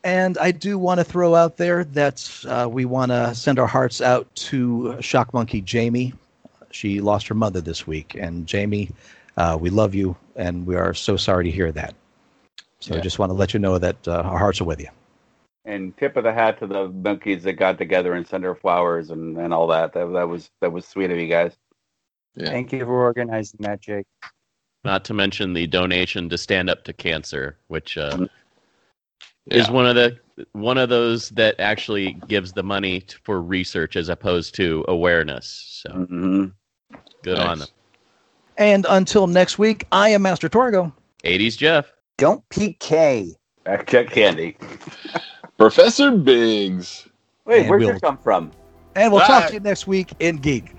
And I do want to throw out there that we want to send our hearts out to Shock Monkey Jamie, She lost her mother this week. And Jamie, we love you, and we are so sorry to hear that. So I just want to let you know that our hearts are with you. And tip of the hat to the monkeys that got together and sent her flowers and all that. That was sweet of you guys. Yeah. Thank you for organizing that, Jake. Not to mention the donation to Stand Up to Cancer, which is one of those that actually gives the money for research as opposed to awareness. So good on them. And until next week, I am Master Torgo. 80s Jeff. Don't PK. Check Candy. Professor Biggs. Wait, and where'd you come from? And we'll talk to you next week in Geek.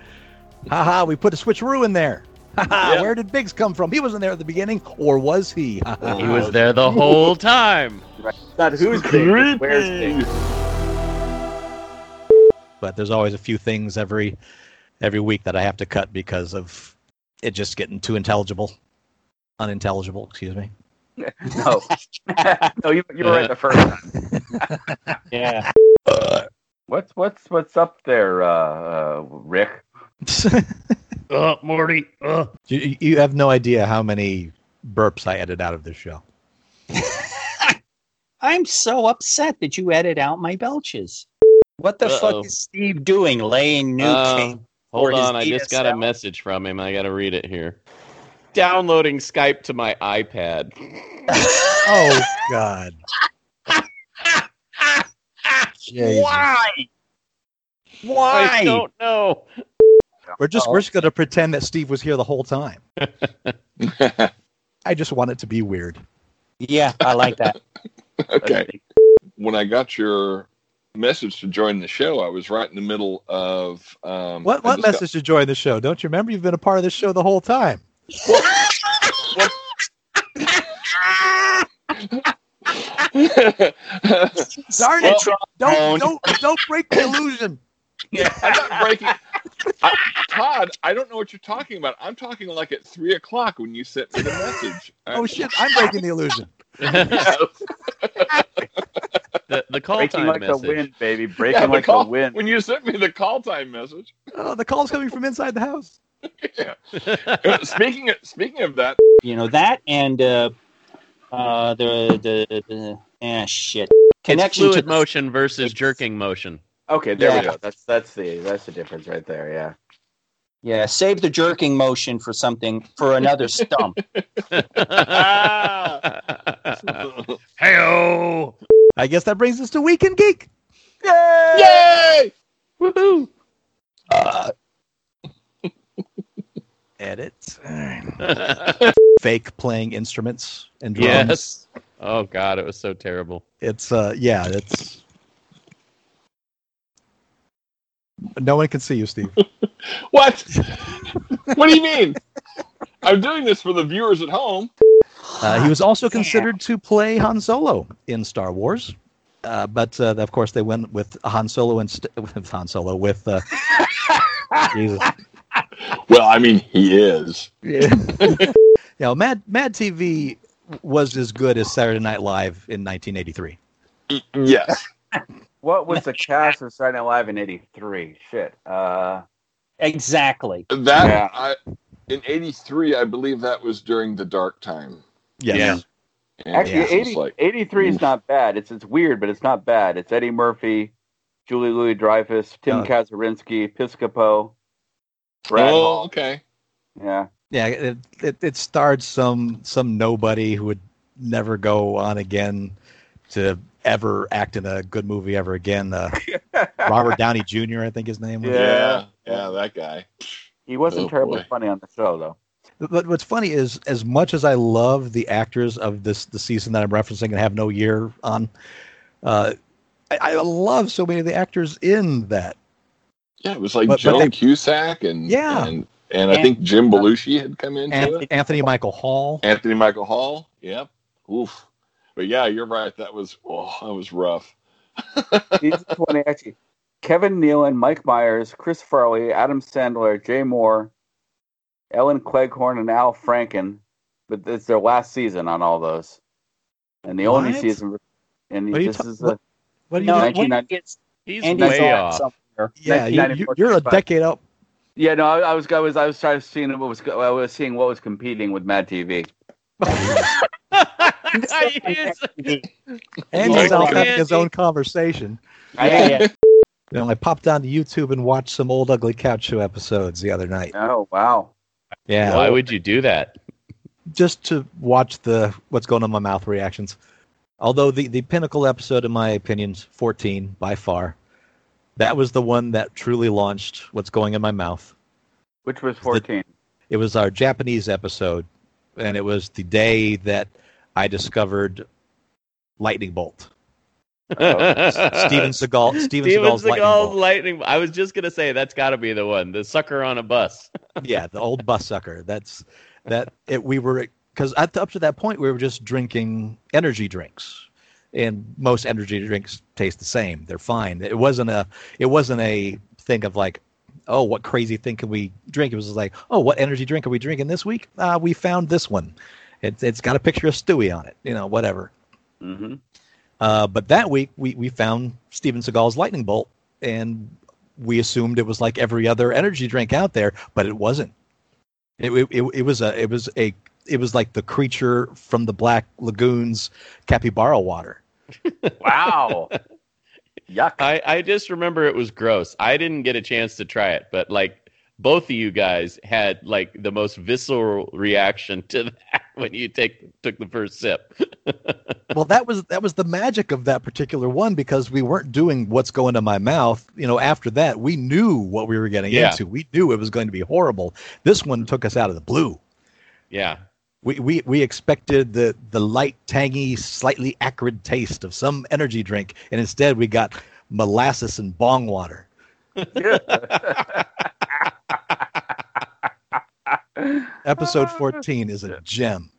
Haha, we put a switcheroo in there. Haha, Where did Biggs come from? He wasn't there at the beginning, or was he? He was there the whole time. Right. Not who's Biggs, where's Biggs. But there's always a few things every week that I have to cut because of it just getting too unintelligible, excuse me. No. No, you were right the first time. Yeah. What's up there, Rick? Morty. You have no idea how many burps I edit out of this show. I'm so upset that you edit out my belches. What the fuck is Steve doing laying new cane? Hold on, I just got a message from him. I got to read it here. Downloading Skype to my iPad. Oh, God. Why? I don't know. We're just going to pretend that Steve was here the whole time. I just want it to be weird. Yeah, I like that. Okay. When I got your message to join the show, I was right in the middle of... What message to join the show? Don't you remember? You've been a part of this show the whole time. What? Darn it! Don't break the illusion. Yeah, I'm not breaking. Todd, I don't know what you're talking about. I'm talking like at 3:00 when you sent me the message. Oh shit! I'm breaking the illusion. The call breaking time like message. Breaking like the wind, baby. Breaking like the wind. When you sent me the call time message. Oh, the call's coming from inside the house. Yeah. Speaking of that, you know that and connection fluid to motion versus jerking motion. Okay, there we go. That's the difference right there. Yeah. Yeah. Save the jerking motion for another stump. Hey-oh! I guess that brings us to Weekend Geek. Yay! Woohoo! Edit. Fake playing instruments and drums. Yes. Oh God, it was so terrible. It's it's no one can see you, Steve. What? What do you mean? I'm doing this for the viewers at home. He was also considered to play Han Solo in Star Wars, but of course they went with Han Solo with Jesus. Well, I mean, he is. Yeah. Mad TV was as good as Saturday Night Live in 1983. Yes. What was the cast of Saturday Night Live in 83? Shit. Exactly. That in 83, I believe that was during the dark time. Yes. Yeah. Actually, 83 is not bad. It's weird, but it's not bad. It's Eddie Murphy, Julie Louis-Dreyfus, Tim Kazurinsky, Piscopo. Brad Hall. Okay. Yeah. Yeah. It starred some nobody who would never go on again to ever act in a good movie ever again. Robert Downey Jr., I think his name was. Yeah. Yeah, that guy. He wasn't terribly funny on the show, though. But what's funny is, as much as I love the actors of the season that I'm referencing and have no year on, I love so many of the actors in that. Yeah, it was like Joan Cusack and I think Jim Belushi had come into it. Anthony Michael Hall. Yep. Oof. But yeah, you're right. That was rough. Season 20, actually. Kevin Nealon, Mike Myers, Chris Farley, Adam Sandler, Jay Moore, Ellen Cleghorn, and Al Franken. But it's their last season on all those, and the only season. And this is the. What do you? He's way off. You're a decade out. Yeah, no, I was trying to see what was competing with Mad TV. Andy's all having his own conversation. You know, I popped onto YouTube and watched some old Ugly Couch Show episodes the other night. Oh, wow. Yeah. Why would you do that? Just to watch the what's going on in my mouth reactions. Although the pinnacle episode, in my opinion, 14 by far. That was the one that truly launched what's going in my mouth. Which was 14. It was our Japanese episode, and it was the day that I discovered Lightning Bolt. Steven Seagal's Lightning Bolt. I was just going to say that's got to be the one. The sucker on a bus. Yeah, the old bus sucker. Because up to that point, we were just drinking energy drinks, and most energy drinks taste the same. They're fine. It wasn't a thing of like, oh, what crazy thing can we drink? It was like, oh, what energy drink are we drinking this week? We found this one. It's got a picture of Stewie on it. You know, whatever. Mm-hmm. But that week, we found Steven Seagal's Lightning Bolt, and we assumed it was like every other energy drink out there, but it wasn't. It was like the creature from the Black Lagoon's capybara water. Wow. Yuck. I just remember it was gross. I didn't get a chance to try it, but like both of you guys had like the most visceral reaction to that when you took the first sip. Well, that was the magic of that particular one, because we weren't doing what's going to my mouth. You know, after that, we knew what we were getting into. We knew it was going to be horrible. This one took us out of the blue. Yeah. We expected the light, tangy, slightly acrid taste of some energy drink, and instead we got molasses and bong water. Episode 14 is a gem.